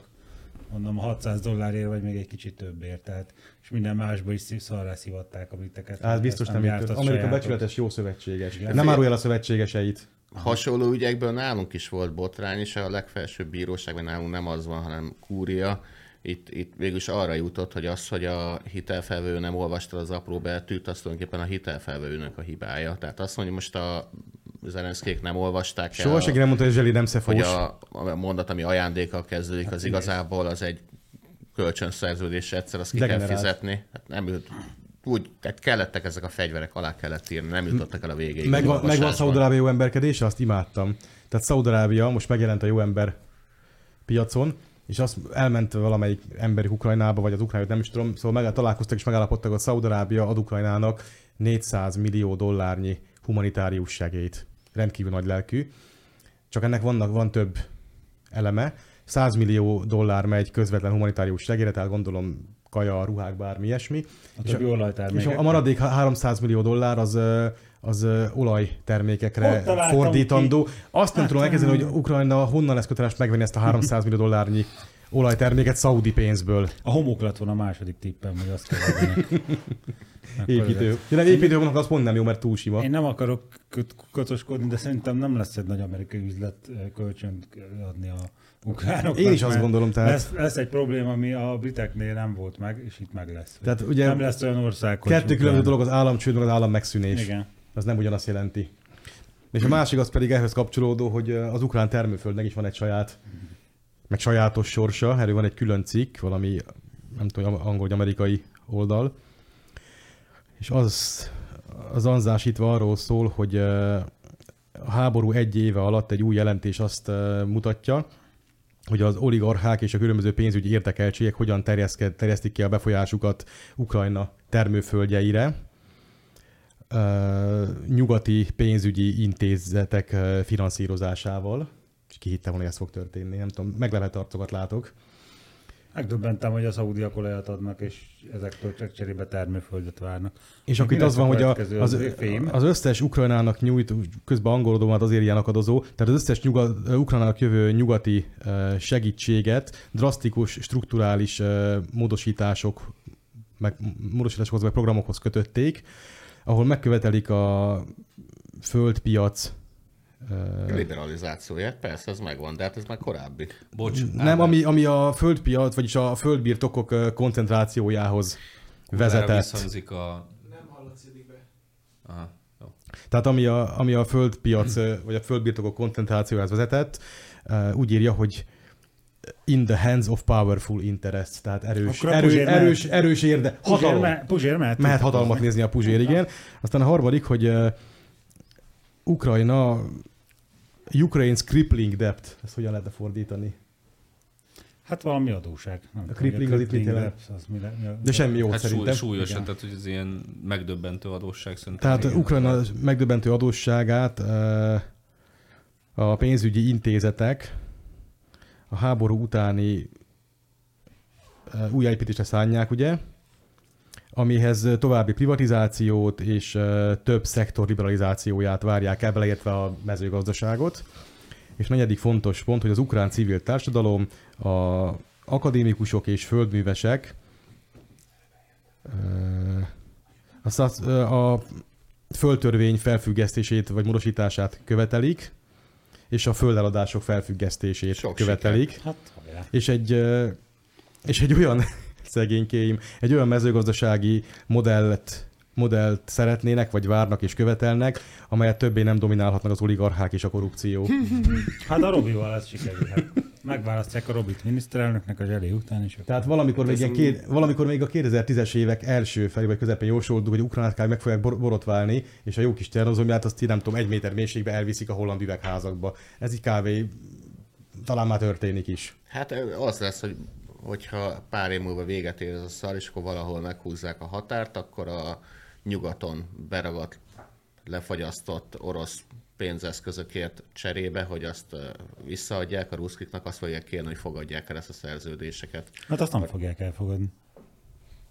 Mondom, a $600 vagy még egy kicsit többért. Tehát, és minden másból is szarrá szivatták a briteket. Hát biztos nem jött. Amerika becsületes jó szövetséges. Igen. Nem árulja el a szövetségeseit. Hasonló ügyekből nálunk is volt botrány, és a legfelsőbb bíróságban nálunk nem az van, hanem kúria. Itt végülis arra jutott, hogy az, hogy a hitelfelvevő nem olvasta az apró betűt, az tulajdonképpen a hitelfelvevőnek a hibája. Tehát azt mondja, most a Zelenszkijék nem olvasták el. Soha senki nem mondta, hogy zseli nem szefos. Hogy a mondat, ami ajándékkal kezdődik, az igazából az egy kölcsönszerződés, egyszer azt ki kell fizetni. Hát nem jut. Úgy, tehát kellettek ezek a fegyverek, alá kellett írni, nem jutottak el a végéig. Megvan Szaud-Arábia jó emberkedése, azt imádtam. Tehát Szaud-Arábia most megjelent a jó ember piacon, és azt elment valamelyik emberi Ukrajnába, vagy az Ukrajnát nem is tudom, szóval találkoztak és megállapodtak, a Szaud-Arábia ad Ukrajnának $400 millió humanitárius segélyt. Rendkívül nagy lelkű. Csak ennek van több eleme. $100 millió megy közvetlen humanitárius segélyre, tehát gondolom kaja, ruhák, bármi ilyesmi. És a maradék $300 millió az olajtermékekre fordítandó. Ki. Azt nem tudom elkezdeni, hogy Ukrajna honnan lesz köteles megvenni ezt a $300 millió olajterméket szaudi pénzből. A homok lett volna a második tippem, hogy azt kellene. Építő. Tényleg építőknek azt mondd nem jó, mert túl sima. Én nem akarok kocoskodni, de szerintem nem lesz egy nagy amerikai üzlet kölcsönt adni a ukránoknak. Én is azt gondolom, tehát... Lesz egy probléma, ami a briteknél nem volt meg, és itt meg lesz. Tehát ugye nem lesz olyan ország, hogy... Kettő különböző dolog az államcsőd, az állam megszűnés. Igen. Az nem ugyanazt jelenti. És a másik az pedig ehhez kapcsolódó, hogy az ukrán termőföldnek is van egy saját, meg sajátos sorsa. Erről van egy külön cikk, valami, nem tudom, angol vagy amerikai oldal. És az anzásítva arról szól, hogy a háború egy éve alatt egy új jelentés azt mutatja, hogy az oligarchák és a különböző pénzügyi érdekeltségek hogyan terjesztik ki a befolyásukat Ukrajna termőföldjeire. Nyugati pénzügyi intézetek finanszírozásával. És ki hittem volna, hogy ez fog történni. Nem tudom, meglepett arcokat látok. Megdöbbentem, hogy a szaudiak olajat adnak, és ezektől csak cserébe termőföldet várnak. És akkor itt az van, hogy az összes Ukrajnának nyújt, közben angolodom, azért ilyen akadozó, tehát az összes Ukrajnának jövő nyugati segítséget drasztikus, strukturális módosításokhoz vagy programokhoz kötötték, ahol megkövetelik a földpiac liberalizációját, persze, ez megvan, de hát ez már korábbi. Nem, ami a földpiac, vagyis a földbirtokok koncentrációjához vezetett. Viszonzik a... Nem hallatszik be. Aha, jó. Tehát ami a földpiac, vagy a földbirtokok koncentrációjához vezetett, úgy írja, hogy in the hands of powerful interests, tehát erős érde. Puzsér mehet hatalmat nézni a Puzsér, igen. Aztán a harmadik, hogy Ukrajna, Ukraine's crippling debt. Ezt hogyan lehetne fordítani? Hát valami adóság. A crippling az itt mit jelent? De semmi jót szerintem. Súlyos, tehát hogy ez ilyen megdöbbentő adósság szerintem. Tehát Ukrajna megdöbbentő adósságát a pénzügyi intézetek a háború utáni újjáépítésre szánják, ugye? Amihez további privatizációt és több szektor liberalizációját várják el, beleértve a mezőgazdaságot. És negyedik fontos pont, hogy az ukrán civil társadalom, a akadémikusok és földművesek a földtörvény felfüggesztését vagy módosítását követelik, és a földeladások felfüggesztését követelik. Hát, és egy olyan... szegénykéim, egy olyan mezőgazdasági modellt szeretnének, vagy várnak és követelnek, amelyet többé nem dominálhatnak az oligarchák és a korrupció. Hát a Robival ez sikerülhet. Megválasztják a Robit miniszterelnöknek a zselé után is. Tehát valamikor még a 2010-es évek első felé vagy közepén jósoltuk, hogy ukránák meg fogják borotválni, és a jó kis terrazomját azt így nem tudom, 1 méter mélységbe elviszik a holland üvegházakba. Ez így kávé talán már történik is. Hát az lesz, hogyha pár év múlva véget ér ez a szar, és akkor valahol meghúzzák a határt, akkor a nyugaton beragadt, lefagyasztott orosz pénzeszközökért cserébe, hogy azt visszaadják a ruszkiknak, azt fogják kérni, hogy fogadják el ezt a szerződéseket. Hát azt nem fogják elfogadni.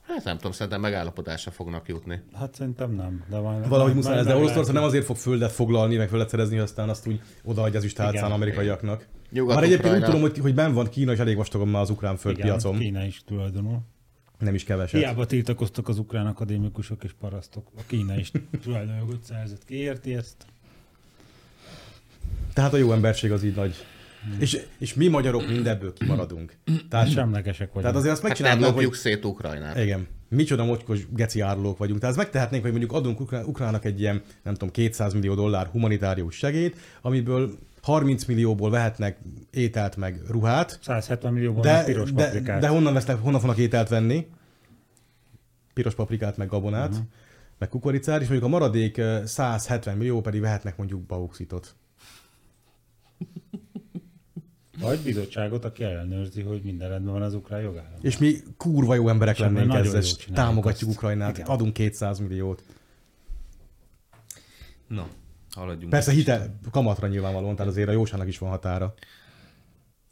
Hát nem tudom, szerintem megállapodásra fognak jutni. Hát szerintem nem. De valahogy muszáj ez, de Oroszország nem azért fog földet foglalni, meg földet szerezni, aztán azt úgy odaadja az üsthálcán amerikaiaknak. Már egyébként úgy tudom, hogy benn van Kína, és elég vastagon már az ukrán földpiacon. Kína is tulajdonol. Nem is keveset. Hiába tiltakoztak az ukrán akadémikusok és parasztok. A Kína is tulajdonjogot szerzett. Kiérti ezt? Tehát a jó emberség az így nagy. És mi magyarok mindebből kimaradunk. Semlegesek vagyunk. Tehát azért azt megcsináljuk, hát nem lopjuk szét Ukrajnát. Igen. Micsoda mocskos geci árulók vagyunk. Tehát ezt megtehetnénk, hogy mondjuk adunk Ukrának egy ilyen, nem tudom, $200 millió humanitárius segélyt, amiből 30 millióból vehetnek ételt meg ruhát. 170 millióból piros paprikát. De honnan fognak ételt venni? Piros paprikát meg gabonát, meg kukoricát, és mondjuk a maradék 170 millió pedig vehetnek mondjuk bauxitot. Vagy bizottságot, aki ellenőrzi, hogy minden rendben van az ukrán jogállam. És mi kurva jó emberek lennénk ezzel, támogatjuk azt. Ukrajnát, igen. Adunk 200 milliót. Na, haladjunk. Persze hitel, kamatra nyilvánvalóan, tehát azért a jóságnak is van határa.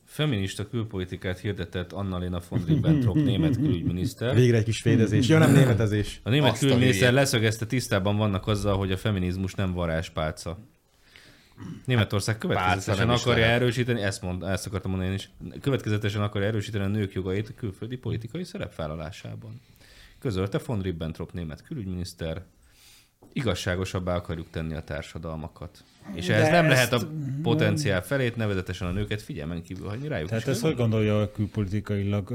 Feminista külpolitikát hirdetett Annalena von Ribbentrop német külügyminiszter. Végre egy kis svédezés. Nem németezés. A német külügyminiszter leszögezte, tisztában vannak azzal, hogy a feminizmus nem varázspálca. Németország következetesen akarja erősíteni, ezt akartam mondani én is, következetesen akarja erősíteni a nők jogait a külföldi politikai szerepvállalásában. Közölte von Ribbentrop német külügyminiszter, igazságosabbá akarjuk tenni a társadalmakat. És ehhez nem lehet a potenciál felét, nevezetesen a nőket figyelmen kívül hagyni rájuk. Tehát ez hogy gondolja, a külpolitikailag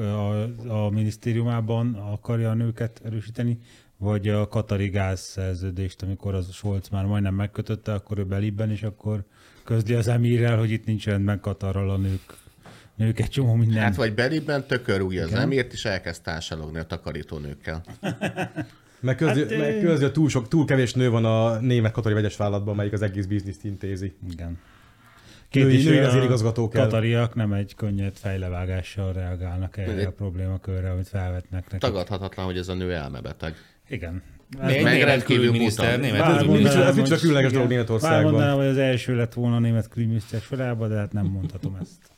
a minisztériumában akarja a nőket erősíteni? Vagy a katari gázszerződést, amikor az Scholz már majdnem megkötötte, akkor ő belibben, és akkor közli az emírrel, hogy itt nincs rendben Katarral a nők egy csomó minden. Hát vagy belibben tökörúgja az emírt, és elkezd társalogni a takarítónőkkel. Meg közli, hogy túl kevés nő van a német katari vegyes vállalatban, amelyik az egész bizniszt intézi. Igen. Női vezérigazgató kell. Katariak nem egy könnyed fejlevágással reagálnak erre a problémakörre, amit felvetnek nekik. Tagadhatatlan, hogy ez a nő elmebeteg. Igen. Még rendkívül miniszter, német külügyminiszter. Ez micsoda különleges dolog Németországban. Már mondanám, hogy az első lett volna a német külügyminiszter sorában, de hát nem mondhatom ezt.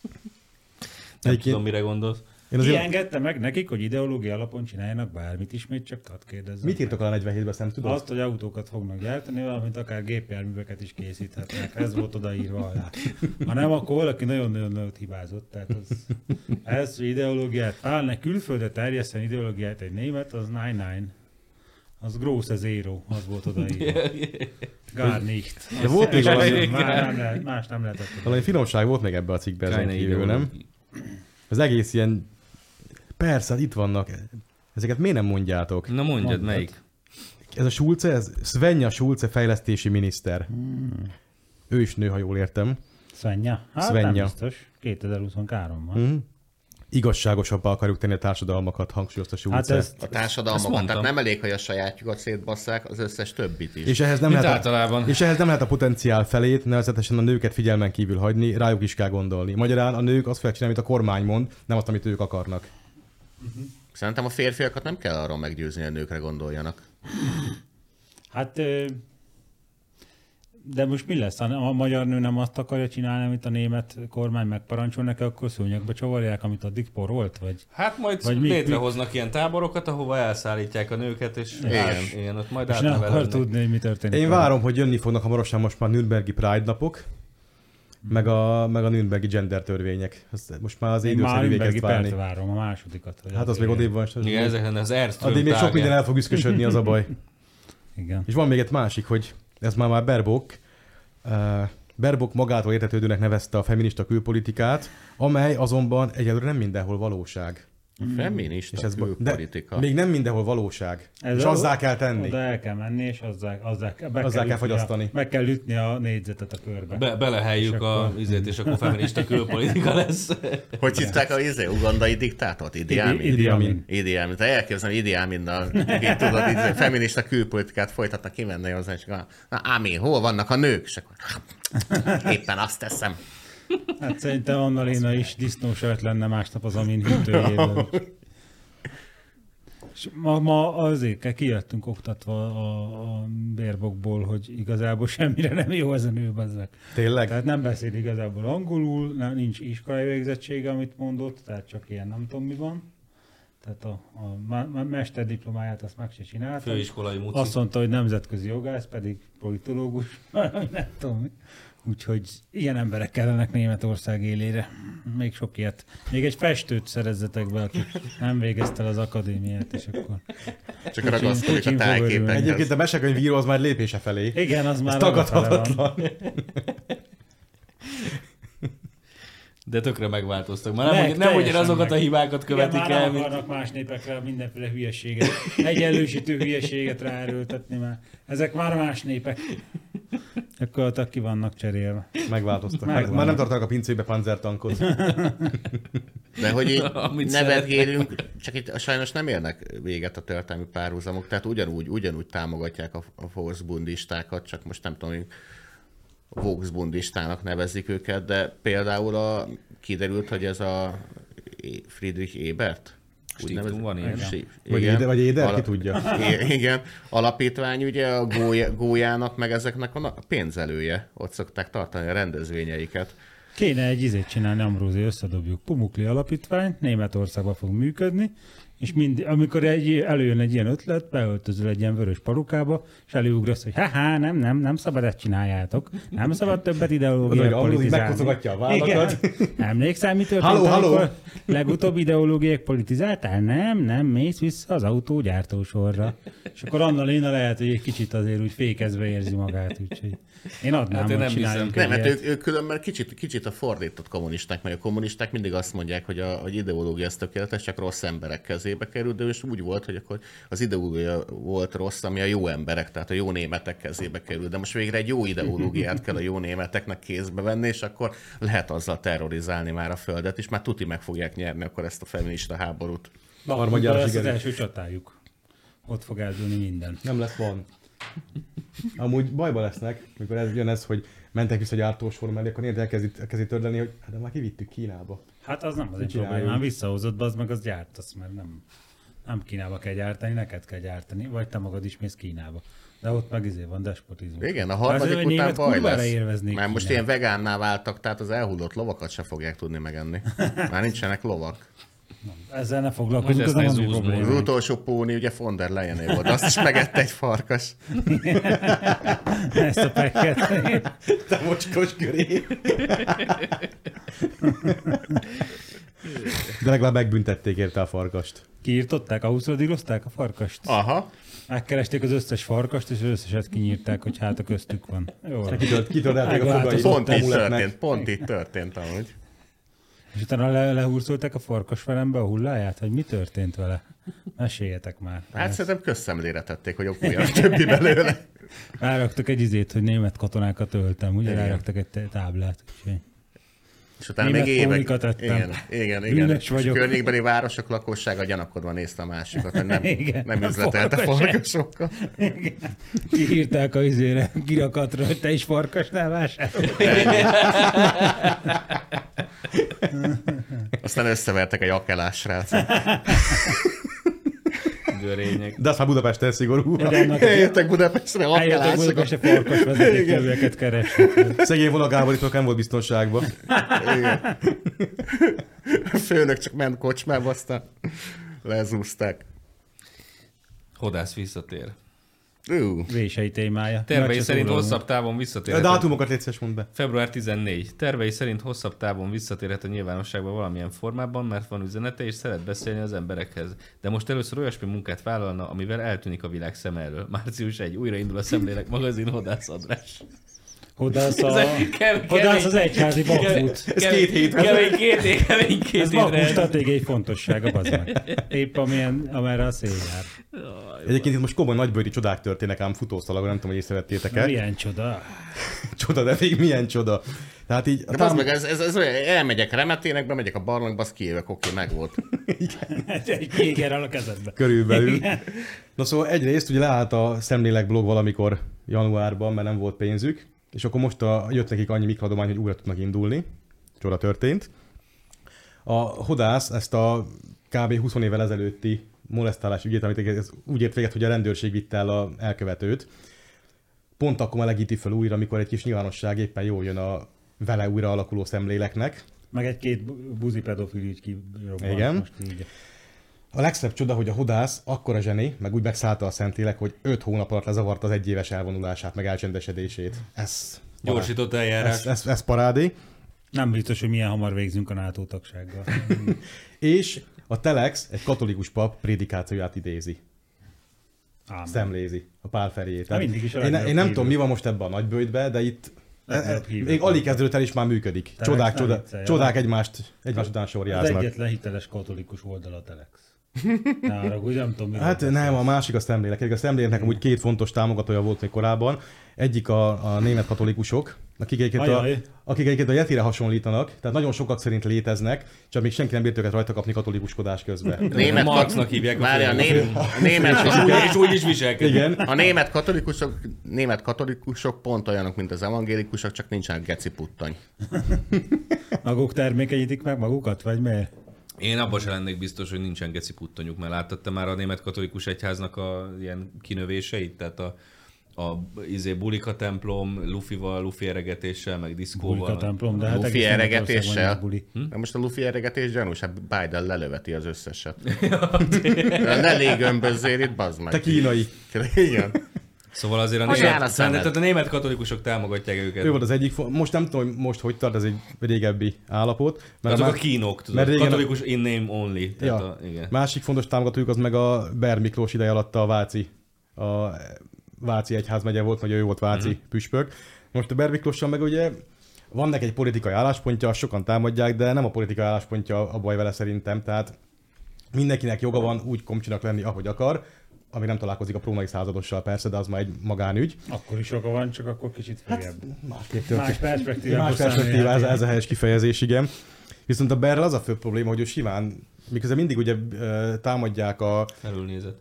Nem tudom, mire gondolsz. Ki engedte meg nekik, hogy ideológia alapon csináljanak bármit is, még csak hadd kérdezzem. Mit írtak alá 47-ben, nem tudod? Azt, hogy autókat fognak gyártani, valamint akár gépjárműveket is készíthetnek. Ez volt odaírva alá. Ha nem, akkor valaki nagyon-nagyon nagyot hibázott. Tehát az, ez, hogy ideológiát állna külföldre terjeszteni ideológiát egy német, az nine-nine. Az gross az zero, az volt odaírva. Gar nicht. De volt még valami, más nem lehetett. Valami finomság volt még ebben a cikkben azon kívül, nem? Az egész ilyen... Persze, itt vannak. Ezeket miért nem mondjátok? Na mondjad, melyik? Ez a Schulze, ez Svenja Schulze fejlesztési miniszter. Hmm. Ő is nő, ha jól értem. Svenja? Hát Svenja. Nem biztos. 2023-ban. Hmm. Igazságosabbá akarjuk tenni a társadalmakat, hangsúlyozta Schulze. Hát ezt, a társadalmakat, tehát nem elég, hogy a sajátjukat szétbasszák, az összes többit is. És ehhez nem, lehet a potenciál felét, nevezetesen a nőket figyelmen kívül hagyni, rájuk is kell gondolni. Magyarán a nők azt fogják csinálni, amit a kormány mond, nem azt, amit ők akarnak. Uh-huh. Szerintem a férfiakat nem kell arról meggyőzni, hogy a nőkre gondoljanak. Hát, de most mi lesz? Ha a magyar nő nem azt akarja csinálni, amit a német kormány megparancsol neki, akkor szőnyegbe csavarják, amit addig porolt? Vagy, hát majd vagy létrehoznak ilyen táborokat, ahova elszállítják a nőket, és igen, ott majd átnevelnek. Nem akar tudni, hogy mi történik. Én várom, hogy jönni fognak hamarosan most már Nürnbergi Pride napok. Meg a Nürnbergi gender törvények. Most már az időszerű végezt válni. Én már várom a másodikat. Hát az még odébb van. Igen, ezekben az Erström. Addig még sok minden el fog üszkösödni, az a baj. Igen. És van még egy másik, hogy ez már Baerbock. Baerbock magától értetődőnek nevezte a feminista külpolitikát, amely azonban egyelőre nem mindenhol valóság. Feminista külpolitika. Még nem mindenhol valóság. Ez és azzá kell tenni. Oda el kell menni, és azzá kell fogyasztani. Meg kell ütni a négyzetet a körbe. Beleheljük és a vizet, és akkor feminista külpolitika lesz. Hogy hívták a vizet? Ugandai diktátort? Idi Amin. Tehát elképzelem, Idi Aminnal feminista külpolitikát folytatnak, kimenni hozzá, és akkor na Amin, hol vannak a nők? És akkor éppen azt teszem. Hát szerintem Annalina is disznósajt lenne másnap az Amin hűtőjében. És ma azért kijöttünk oktatva a Baerbockból, hogy igazából semmire nem jó ez a nő, bazzeg. Tényleg? Tehát nem beszél igazából angolul, nincs iskolai végzettsége, amit mondott, tehát csak ilyen nem tudom mi van. Tehát a mesterdiplomáját azt meg se csinálta. Főiskolai muci. Azt mondta, hogy nemzetközi jogász, pedig politológus, nem tudom mi. Úgyhogy ilyen emberek kellenek Németország élére. Még sok ilyet. Még egy festőt szerezzetek be, aki nem végezte el az akadémiát, és akkor... Csak ragaszkodik a tájképekhez. Egyébként a mesekönyvíró az már lépése felé. Igen, az már tagadhatatlan. De tökre megváltoztak. Már nem ugyanazokat a hibákat követik el. Nem akarnak más népekre mindenféle hülyeséget, egyenlősítő hülyeséget ráerőltetni már. Ezek már más népek. Akkor ki vannak cserélve. Megváltoztak. Már nem tartanak a pincébe panzertankot. De hogy így nevetgélünk, csak itt sajnos nem érnek véget a történelmi párhuzamok, tehát ugyanúgy támogatják a volksbundistákat, csak most nem tudom, hogy volksbundistának nevezik őket, de például kiderült, hogy ez a Friedrich Ebert, Stiftung van ilyen? Vagy Éder, ki tudja. Igen, alapítvány ugye a gólyának, meg ezeknek a pénzelője. Ott szokták tartani a rendezvényeiket. Kéne egy izét csinálni, Ambrózi, összedobjuk. Pumukli alapítvány, Németországban fog működni, és amikor előjön egy ilyen ötlet, beöltözöl egy ilyen vörös parukába, és előugrasz, hogy nem szabad ezt csináljátok, nem szabad többet ideológiai politizálni. Megkozogatja a vállakat. Emlékszel, mi történt, amikor legutóbb ideológiák politizáltál? Nem, mész vissza az autógyártósorra. És akkor Annalina lehet, hogy egy kicsit azért úgy fékezve érzi magát, úgyhogy én adnám, hát, hogy csináljunk. Nem, hát ők különben kicsit a fordított kommunisták, mert a kommunisták mindig azt mondják, hogy hogy ideológia az tökéletes, csak rossz emberek kezében került, de és úgy volt, hogy akkor az ideológia volt rossz, ami a jó emberek, tehát a jó németek kezébe került. De most végre egy jó ideológiát kell a jó németeknek kézbe venni, és akkor lehet azzal terrorizálni már a földet, és már tuti meg fogják nyerni akkor ezt a feminista háborút. Na, ez az első csatájuk. Ott fog eldőlni minden. Nem lesz van. Amúgy bajba lesznek, mikor ez jön, hogy mentek vissza, hogy ártós forma elé, akkor elkezdi törleni, hogy hát de már kivittük Kínába. Hát az nem az egy problémám, visszahozott be, az meg az gyártasz, mert nem Kínába kell gyártani, neked kell gyártani, vagy te magad is mész Kínába. De ott meg izé van despotizmus. Igen, a harmadik azért, után baj lesz. Már most ilyen vegánná váltak, tehát az elhullott lovakat se fogják tudni megenni. Már nincsenek lovak. Ezzel ne foglalkozunk, ez nem probléma. Az utolsó póni, ugye von der Leyené volt, azt is megette egy farkas. Ezt a peket. Te mocskos köré. De legalább megbüntették érte a farkast. Kiírtották, ahúszra dílozták a farkast? Aha. Megkeresték az összes farkast, és az összeset kinyírták, hogy hát a köztük van. Jó. Kitolálták a fogait. Pont itt történt amúgy. És utána lehúrszolták a farkas felembe a hulláját, hogy mi történt vele? Meséljetek már. Hát szerintem közszemlére tették, hogy okújanak többi belőle. Ráraktak egy izét, hogy német katonákat öltem, ugye? Ráraktak egy táblát. És utána még évek... Igen. És a környékbeli városok lakossága gyanakodva nézte a másikat, hogy nem üzletelt a farkasokkal. Igen. Kiírták a izére, kirakatra, hogy te is farkasnál vásárolj. Aztán összevertek egy akelásrác. De azt már Budapesten szigorú. Eljöttek Budapestre akelásra. Eljöttek Budapestre farkas vezetékkelőeket keresnek. Szegény volna Gábor itt nem volt biztonságban. Igen. A főnök csak ment kocsmába, aztán lezúzták. Hodász visszatér. Vései témája. Tervei szerint hosszabb távon visszatérhet. Dátumokat légy szíves, mondd be. Február 14. Tervei szerint hosszabb távon visszatérhet a nyilvánosságba valamilyen formában, mert van üzenete és szeret beszélni az emberekhez. De most először olyasmi munkát vállalna, amivel eltűnik a világ szem elől. Március 1. Újraindul a Szemlélek magazin Hodász adás. Hodász az egyházi Bahmut. Ez két hét. Kemény két ez Bahmut stratégiai fontossága, bazdmeg. Épp amerre a szél jár. Egyébként itt most komoly nagybőri csodák történnek ám futószalagon, nem tudom, hogy észrevettétek-e. Milyen csoda? Csoda, de még milyen csoda. Tehát így... De meg, ez elmegyek remeténekbe, megyek a barlangba, az kijövök, oké, megvolt. Igen. Egy kégerrel a kezedbe. Körülbelül. Igen. Na szóval egyrészt ugye leállt a Szemlélek blog valamikor januárban, mert nem volt pénzük. És akkor most jött nekik annyi mikroadomány, hogy újra tudnak indulni. Csoda történt. A Hodász ezt a kb. 20 évvel ezelőtti molesztálás ügyét, amit ez úgy ért véget, hogy a rendőrség vitte el az elkövetőt. Pont akkor melegíti fel újra, amikor egy kis nyilvánosság éppen jól jön a vele újra alakuló Szemléleknek. Meg egy-két buzi pedofil így kirobban. Igen. Most így. A legszebb csoda, hogy a Hodász akkora zseni, meg úgy megszállta a Szentlélek, hogy 5 hónap alatt lezavart az egyéves elvonulását, meg elcsendesedését. Ez gyorsított eljárás. Ez parádi. Nem biztos, hogy milyen hamar végzünk a NATO tagsággal. És a Telex egy katolikus pap prédikációját idézi. Ámen. Szemlézi a Pál Ferjét. Én nem tudom, mi van most ebben a nagybőjtben, de itt még alig kezdődött el, és már működik. Csodák egymást után sorjáznak. Az egyetlen hiteles katolikus oldal a Telex. A másik a Szemlélek. A Szemléleknek amúgy két fontos támogatója volt még korábban. Egyik a német katolikusok, akik egyébként a Yetire hasonlítanak, tehát nagyon sokak szerint léteznek, csak még senki nem bírt őket rajta kapni katolikuskodás közben. Német Marxnak hívják. Várja, és úgy is viselkedik. Igen. A német katolikusok pont olyanok, mint az evangélikusok, csak nincsenek geci puttany. Maguk termékenyítik meg magukat, vagy miért? Én abban sem lennék biztos, hogy nincsen geci puttonyuk, mert láttatta már a német katolikus egyháznak a ilyen kinövéseit, tehát bulika templom, lufi eregetéssel, meg diszkóval. Bulika templom, de hát lufi eregetéssel. De most a lufi eregetés gyanús, hát Biden lelöveti az összeset. Ne légömbözzél itt, bazd meg. Te kínai. Igen. Szóval azért a német katolikusok támogatják őket. Ő volt az egyik, most nem tudom, most hogy tart, ez egy régebbi állapot. Mert azok a kínok, tudod, régen... katolikus in name only. Tehát igen. Másik fontos támogatójuk az meg a Beer Miklós ideje alatt a Váci egyházmegye volt, hogy ő volt Váci püspök. Most a Beer Miklóssal meg ugye van neki egy politikai álláspontja, sokan támadják, de nem a politikai álláspontja a baj vele szerintem. Tehát mindenkinek joga van úgy komcsinak lenni, ahogy akar, ami nem találkozik a prómai századossal persze, de az már egy magánügy. Akkor is joga van, csak akkor kicsit főjebb. Hát, más perspektíva, ez a helyes kifejezés, igen. Viszont a Berrel az a fő probléma, hogy ő simán, miközben mindig ugye támadják a... Elülnézet.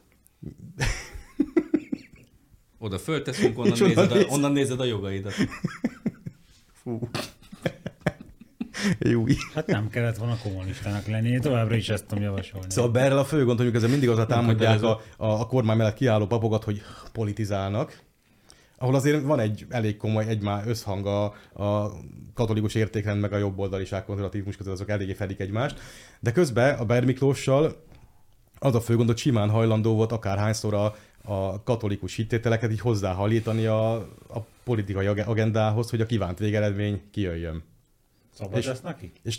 Oda fölteszünk, onnan nézed a jogaidat. Fú. Júj. Hát nem kellett volna kommunistának lenni, én továbbra is ezt tudom javasolni. Szóval Berrel a fő gond, mondjuk ezzel mindig azzal támadják a kormány mellett kiálló papokat, hogy politizálnak, ahol azért van egy elég komoly egymás összhang a katolikus értékrend meg a jobboldaliság konzervatívmus között, azok eléggé fedik egymást, de közben a Berr Miklóssal az a fő gond, hogy simán hajlandó volt akárhányszor a katolikus hittételeket így hozzáhallítani a politikai agendához, hogy a kívánt végeredmény kijöjjön. Szabad lesz neki? És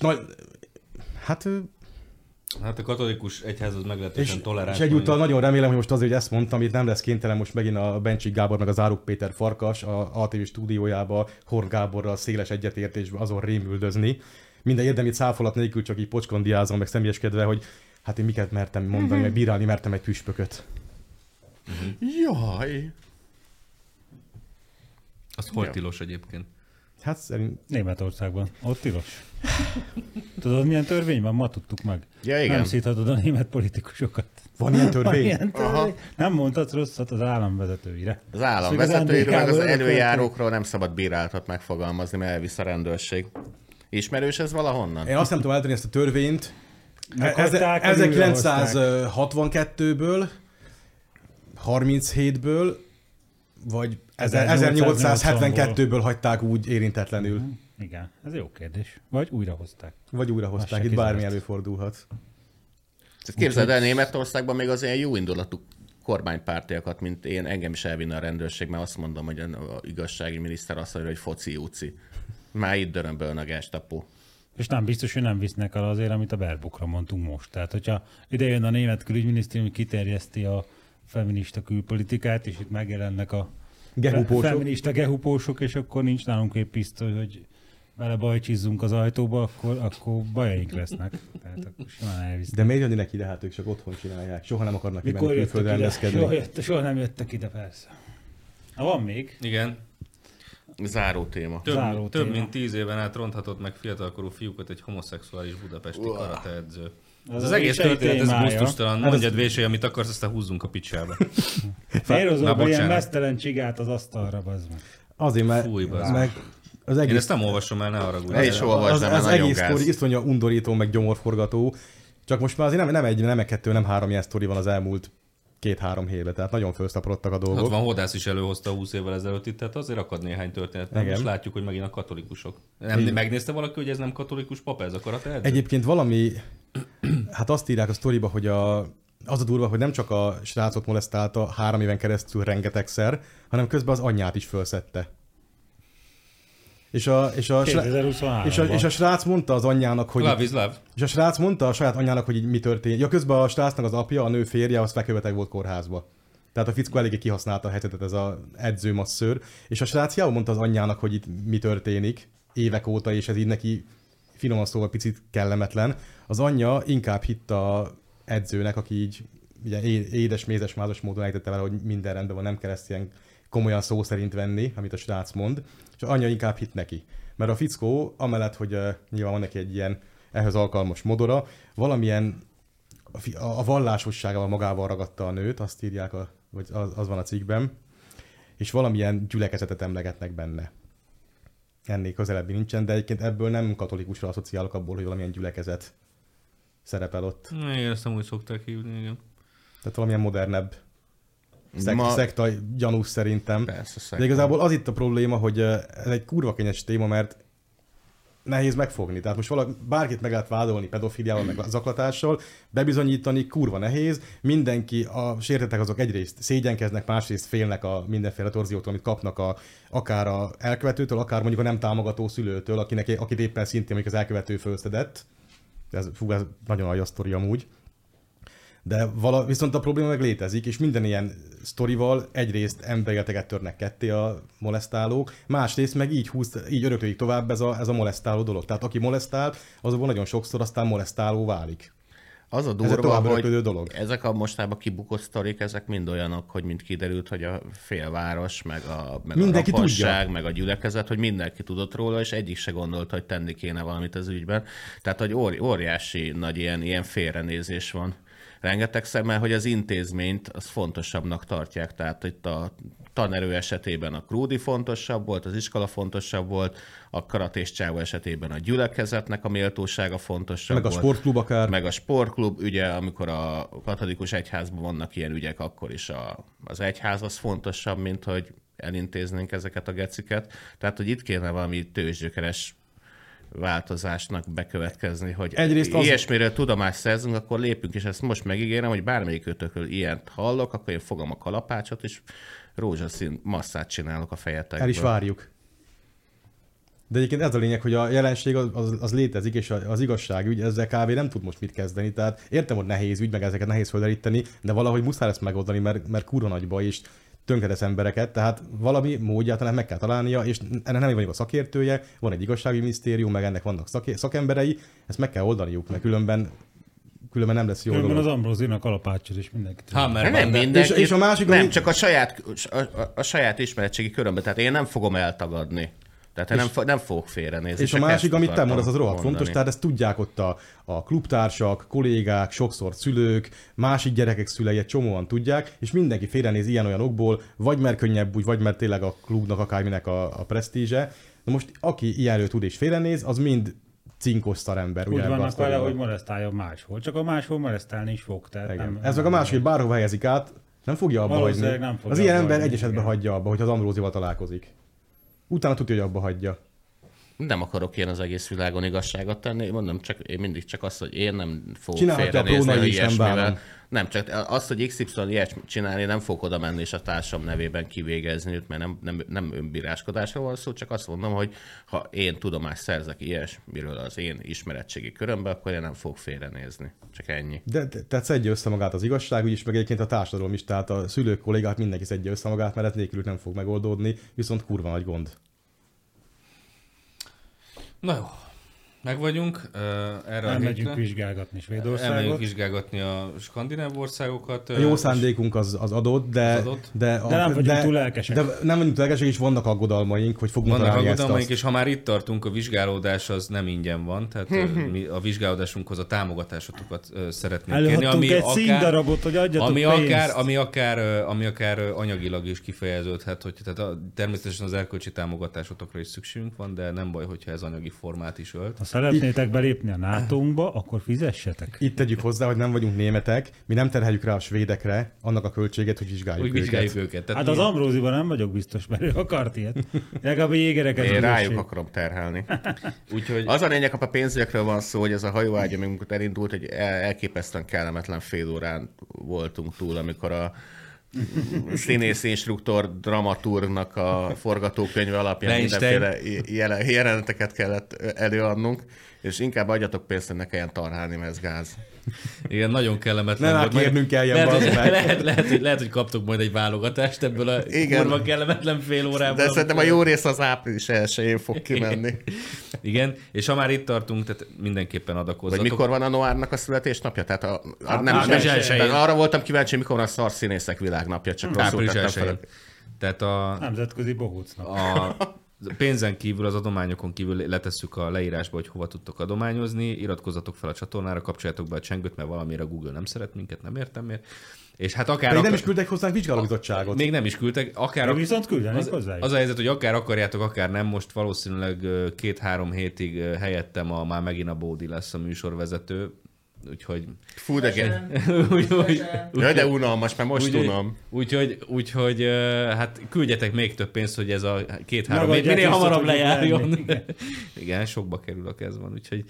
hát a katolikus egyház az meglehetősen toleráns. És egyúttal nagyon remélem, hogy most azért, hogy ezt mondtam, itt nem lesz kénytelen most megint a Bencsik Gábor meg az Áruk Péter Farkas a ATV stúdiójába Horn Gáborral széles egyetértésben azon rémüldözni. Minden érdemi cáfolat nélkül csak így pocskondiázom, meg személyeskedve, hogy hát én miket mertem mondani, meg bírálni mertem egy püspököt. Jaj! Az hol tilos egyébként? Hát szerint... Németországban. Ott tilos. Tudod, milyen törvény van? Ma tudtuk meg. Ja, igen. Nem szíthatod a német politikusokat. Van ilyen törvény? Aha. Nem mondhatsz rosszat az államvezetőire. Az államvezetőiről, meg az előjárókról nem szabad bíráltat megfogalmazni, mert elvisz a rendőrség. Ismerős ez valahonnan? Én azt nem tudom eltenni ezt a törvényt. 1962-ből, 37-ből, vagy 1872-ből hagyták úgy érintetlenül. Igen, ez jó kérdés. Vagy újrahozták. Itt bármi előfordulhat. Képzeld el, Németországban még az ilyen jó indulatú kormánypártiakat, mint én, engem is elvinne a rendőrség, mert azt mondom, hogy a igazsági miniszter azt mondja, hogy foci uci. Már itt dörömbölön a gástapó. És nem biztos, hogy nem visznek el azért, amit a Baerbockra mondtunk most. Tehát, hogyha idejön a német külügyminisztérium, kiterjeszti a feminista külpolitikát, és itt megjelennek a feminista gehupósok, és akkor nincs nálunk egy pisztoly, hogy vele bajcsizzunk az ajtóba, akkor bajaink lesznek. Tehát akkor simán elvisznek. De miért jönni neki ide? Hát ők csak otthon csinálják. Soha nem akarnak kimenni külföldre rendezkedni. Soha nem jöttek ide, persze. Ha van még. Igen. Záró téma. Több mint 10 éven át ronthatott meg fiatalkorú fiúkat egy homoszexuális budapesti karateedző. Az egész történet, ez gusztustalan. Mondjad vésélj, amit akarsz, aztán húzzunk a picsába. Félhozóban ilyen mesztelen csigát az asztalra, bazd meg. Azért, mert... Fúj, bazd meg. Én ezt nem olvasom el, ne haragudj. Ne is olvasnám, ez nagyon gáz. Az egész sztori undorító, meg gyomorforgató. Csak most már azért nem 1, nem 2, nem 3 ilyen sztori van az elmúlt 2-3 hétben, tehát nagyon felszaporodtak a dolgok. Ott van, Hodász is előhozta 20 évvel ezelőtt itt, tehát azért akad néhány történet, nem most látjuk, hogy megint a katolikusok. Nem, megnézte valaki, hogy ez nem katolikus pap, ez a karateedző? Egyébként valami, hát azt írják a sztoriba, hogy az a durva, hogy nem csak a srácot molesztálta 3 éven keresztül rengetegszer, hanem közben az anyját is felszedte. És a srác mondta az anyjának, hogy... Love is love. És a srác mondta a saját anyjának, hogy így mi történt. Ja, közben a srácnak az apja, a nő férje, az fekőbeteg volt kórházba. Tehát a fickó eléggé kihasználta a helyzetet, ez az edzőmasszőr. És a srác jól mondta az anyjának, hogy itt mi történik évek óta, és ez így neki finoman szóval picit kellemetlen. Az anyja inkább hitt az edzőnek, aki így ugye, édes, mézes, mázas módon ejtette vele, hogy minden rendben van, nem kell ezt ilyen komolyan szó szerint venni, amit a srác mond, és anya inkább hitt neki. Mert a fickó, amellett, hogy nyilván van neki egy ilyen ehhez alkalmas modora, valamilyen a vallásosságával magával ragadta a nőt, azt írják, vagy az van a cikkben, és valamilyen gyülekezetet emlegetnek benne. Ennél közelebbi nincsen, de egyébként ebből nem katolikusra asszociálok abból, hogy valamilyen gyülekezet szerepel ott. Igen, ezt nem úgy szokták hívni, igen. Tehát valamilyen modernebb szekta gyanús szerintem. Persze, de igazából az itt a probléma, hogy ez egy kurva kényes téma, mert nehéz megfogni. Tehát most bárkit meg lehet vádolni pedofiliával, meg zaklatással, bebizonyítani kurva nehéz. Mindenki, a sértettek azok egyrészt szégyenkeznek, másrészt félnek a mindenféle torziótól, amit kapnak akár a elkövetőtől, akár mondjuk a nem támogató szülőtől, akit éppen szintén mondjuk az elkövető felszedett. Ez nagyon aljas sztori amúgy. De viszont a probléma meg létezik, és minden ilyen sztorival egyrészt embereket törnek ketté a molesztálók, másrészt meg így öröklődik tovább ez a molesztáló dolog. Tehát aki molesztál, azokból nagyon sokszor aztán molesztáló válik. Az a durva, hogy dolog. Ezek a mostában kibukott sztorik, ezek mind olyanok, hogy mind kiderült, hogy a félváros, meg a raponság, meg a gyülekezet, hogy mindenki tudott róla, és egyik se gondolta, hogy tenni kéne valamit az ügyben. Tehát, hogy óriási nagy ilyen félrenézés van. rengetegszer, mert hogy az intézményt az fontosabbnak tartják. Tehát itt a tanerő esetében a Krúdi fontosabb volt, az iskola fontosabb volt, a karatés csávó esetében a gyülekezetnek a méltósága fontosabb volt. Meg a sportklub akár. Meg a sportklub, ugye amikor a katolikus egyházban vannak ilyen ügyek, akkor is az egyház az fontosabb, mint hogy elintéznénk ezeket a geciket. Tehát, hogy itt kéne valami tőzsgyökeres változásnak bekövetkezni, hogy ilyesmiről tudomást szerzünk, akkor lépünk, és ezt most megígérem, hogy bármelyik ötökről ilyent hallok, akkor én fogom a kalapácsot, és rózsaszín masszát csinálok a fejetekből. El is várjuk. De egyébként ez a lényeg, hogy a jelenség az létezik, és az igazságügy ezzel kb. Nem tud most mit kezdeni. Tehát értem, hogy nehéz ügy, meg ezeket nehéz földeríteni, de valahogy muszáj ezt megoldani, mert kurva nagy baj is. Tönkretesz embereket, tehát valami módját meg kell találnia, és ennek nem vagyok a szakértője, van egy igazságügyi minisztérium, meg ennek vannak szakemberei, ezt meg kell oldaniuk, mert különben nem lesz jó dolog. Különben az Ambrózinak kalapácsod is mindenkit. Nem mindenki, és a másik, nem csak a saját ismeretségi körömben, tehát én nem fogom eltagadni. Tehát nem fogok félrenézni. És a másik, amit te mondasz, az rohadt fontos, tehát ezt tudják ott a klubtársak, kollégák, sokszor szülők, másik gyerekek szülei, egy csomóan tudják, és mindenki félrenéz ilyen-olyan okból, vagy mert könnyebb úgy, vagy mert tényleg a klubnak akárminek a presztízse. Na most aki ilyenről tud és félrenéz, az mind cinkos szarember. Úgy vannak vele, hogy molesztálja máshol, csak a máshol molesztálni is fog. Ez meg a másik, hogy bárhova helyezik át, nem fogja abba hagyni. Az ilyen ember egy esetben hagyja abba, hogy az Ambrózival találkozik. Utána tudja, hogy abba hagyja. Nem akarok én az egész világon igazságot tenni, mondom, csak én mindig csak azt, hogy én nem fogok félrenézni, hogy ilyesmivel. Nem, csak azt, hogy XY ilyet csinálni, nem fogok oda menni és a társam nevében kivégezni őt, mert nem önbíráskodásra van szó, csak azt mondom, hogy ha én tudomást szerzek ilyesmiről az én ismeretségi körömbe, akkor én nem fogok félrenézni. Csak ennyi. De szedje össze magát az igazság, úgyis meg egyébként a társadalom is, tehát a szülők, kollégák, mindenki szedje össze magát, mert ez nélkülük nem fog megoldódni, viszont kurva nagy gond. Na jó, megvagyunk. Elmegyünk vizsgálgatni Svédországot. Elmegyünk vizsgálgatni a skandináv országokat. Jó szándékunk az adott, de nem vagyunk túl lelkesek. De nem vagyunk túl lelkesek, és vannak aggodalmaink, hogy fogunk találni ezt. Vannak aggodalmaink, és ha már itt tartunk, a vizsgálódás az nem ingyen van, tehát mi a vizsgálódásunkhoz a támogatásotokat szeretnénk kérni. Előadtunk egy színdarabot, hogy adjatok pénzt. Ami akár anyagilag is kifejeződhet, hogy tehát természetesen az erkölcsi támogatásotokra is szükségünk van, de nem baj, hogyha ez anyagi formát is ölt. Ha szeretnétek belépni a NATO-unkba, akkor fizessetek. Itt tegyük hozzá, hogy nem vagyunk németek, mi nem terheljük rá a svédekre annak a költséget, hogy vizsgáljuk őket. Hát az Ambróziban nem vagyok biztos, mert ő akart ilyet. Legalább a jégereket. Én rájuk akarom terhelni. Úgyhogy... Az a lényeg, a pénzekről van szó, hogy ez a hajóágy, amikor elindult, hogy elképesztően kellemetlen fél órán voltunk túl, amikor a színész instruktor dramaturgnak a forgatókönyve alapján mindenféle jeleneteket kellett előadnunk, és inkább adjatok pénzt, hogy ne kelljen tarhálni, mert ez gáz. Igen, nagyon kellemetlen. Nem átkérnünk eljen valami. Lehet, hogy kaptok majd egy válogatást ebből a kurva kellemetlen fél órából. De szerintem a jó rész az április 1-én fog kimenni. Igen, és ha már itt tartunk, tehát mindenképpen adakozzatok. Hogy mikor van a Noárnak a születésnapja? Tehát arra voltam kíváncsi, mikor van a szarszínészek világnapja, csak rosszul tettem fel. Tehát a nemzetközi bohócnak. Pénzen kívül, az adományokon kívül letesszük a leírásba, hogy hova tudtok adományozni, iratkozzatok fel a csatornára, kapcsoljátok be a csengőt, mert valamire Google nem szeret minket, nem értem miért. És hát akár... Még nem is küldtek hozzánk vizsgálóbizottságot. Még nem is küldtek. Viszont küldenek hozzájuk. Az a helyzet, hogy akár akarjátok, akár nem, most valószínűleg 2-3 hétig helyettem már megint a Bódi lesz a műsorvezető. Úgyhogy... Fú, de de unalmas, mert most unom. Úgyhogy hát küldjetek még több pénzt, hogy ez a 2-3 hét minél hamarabb lejárjon. Igen, sokba kerül a kezben. Úgyhogy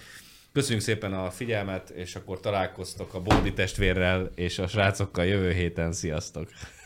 köszönjük szépen a figyelmet, és akkor találkoztok a Bódi testvérrel és a srácokkal jövő héten. Sziasztok!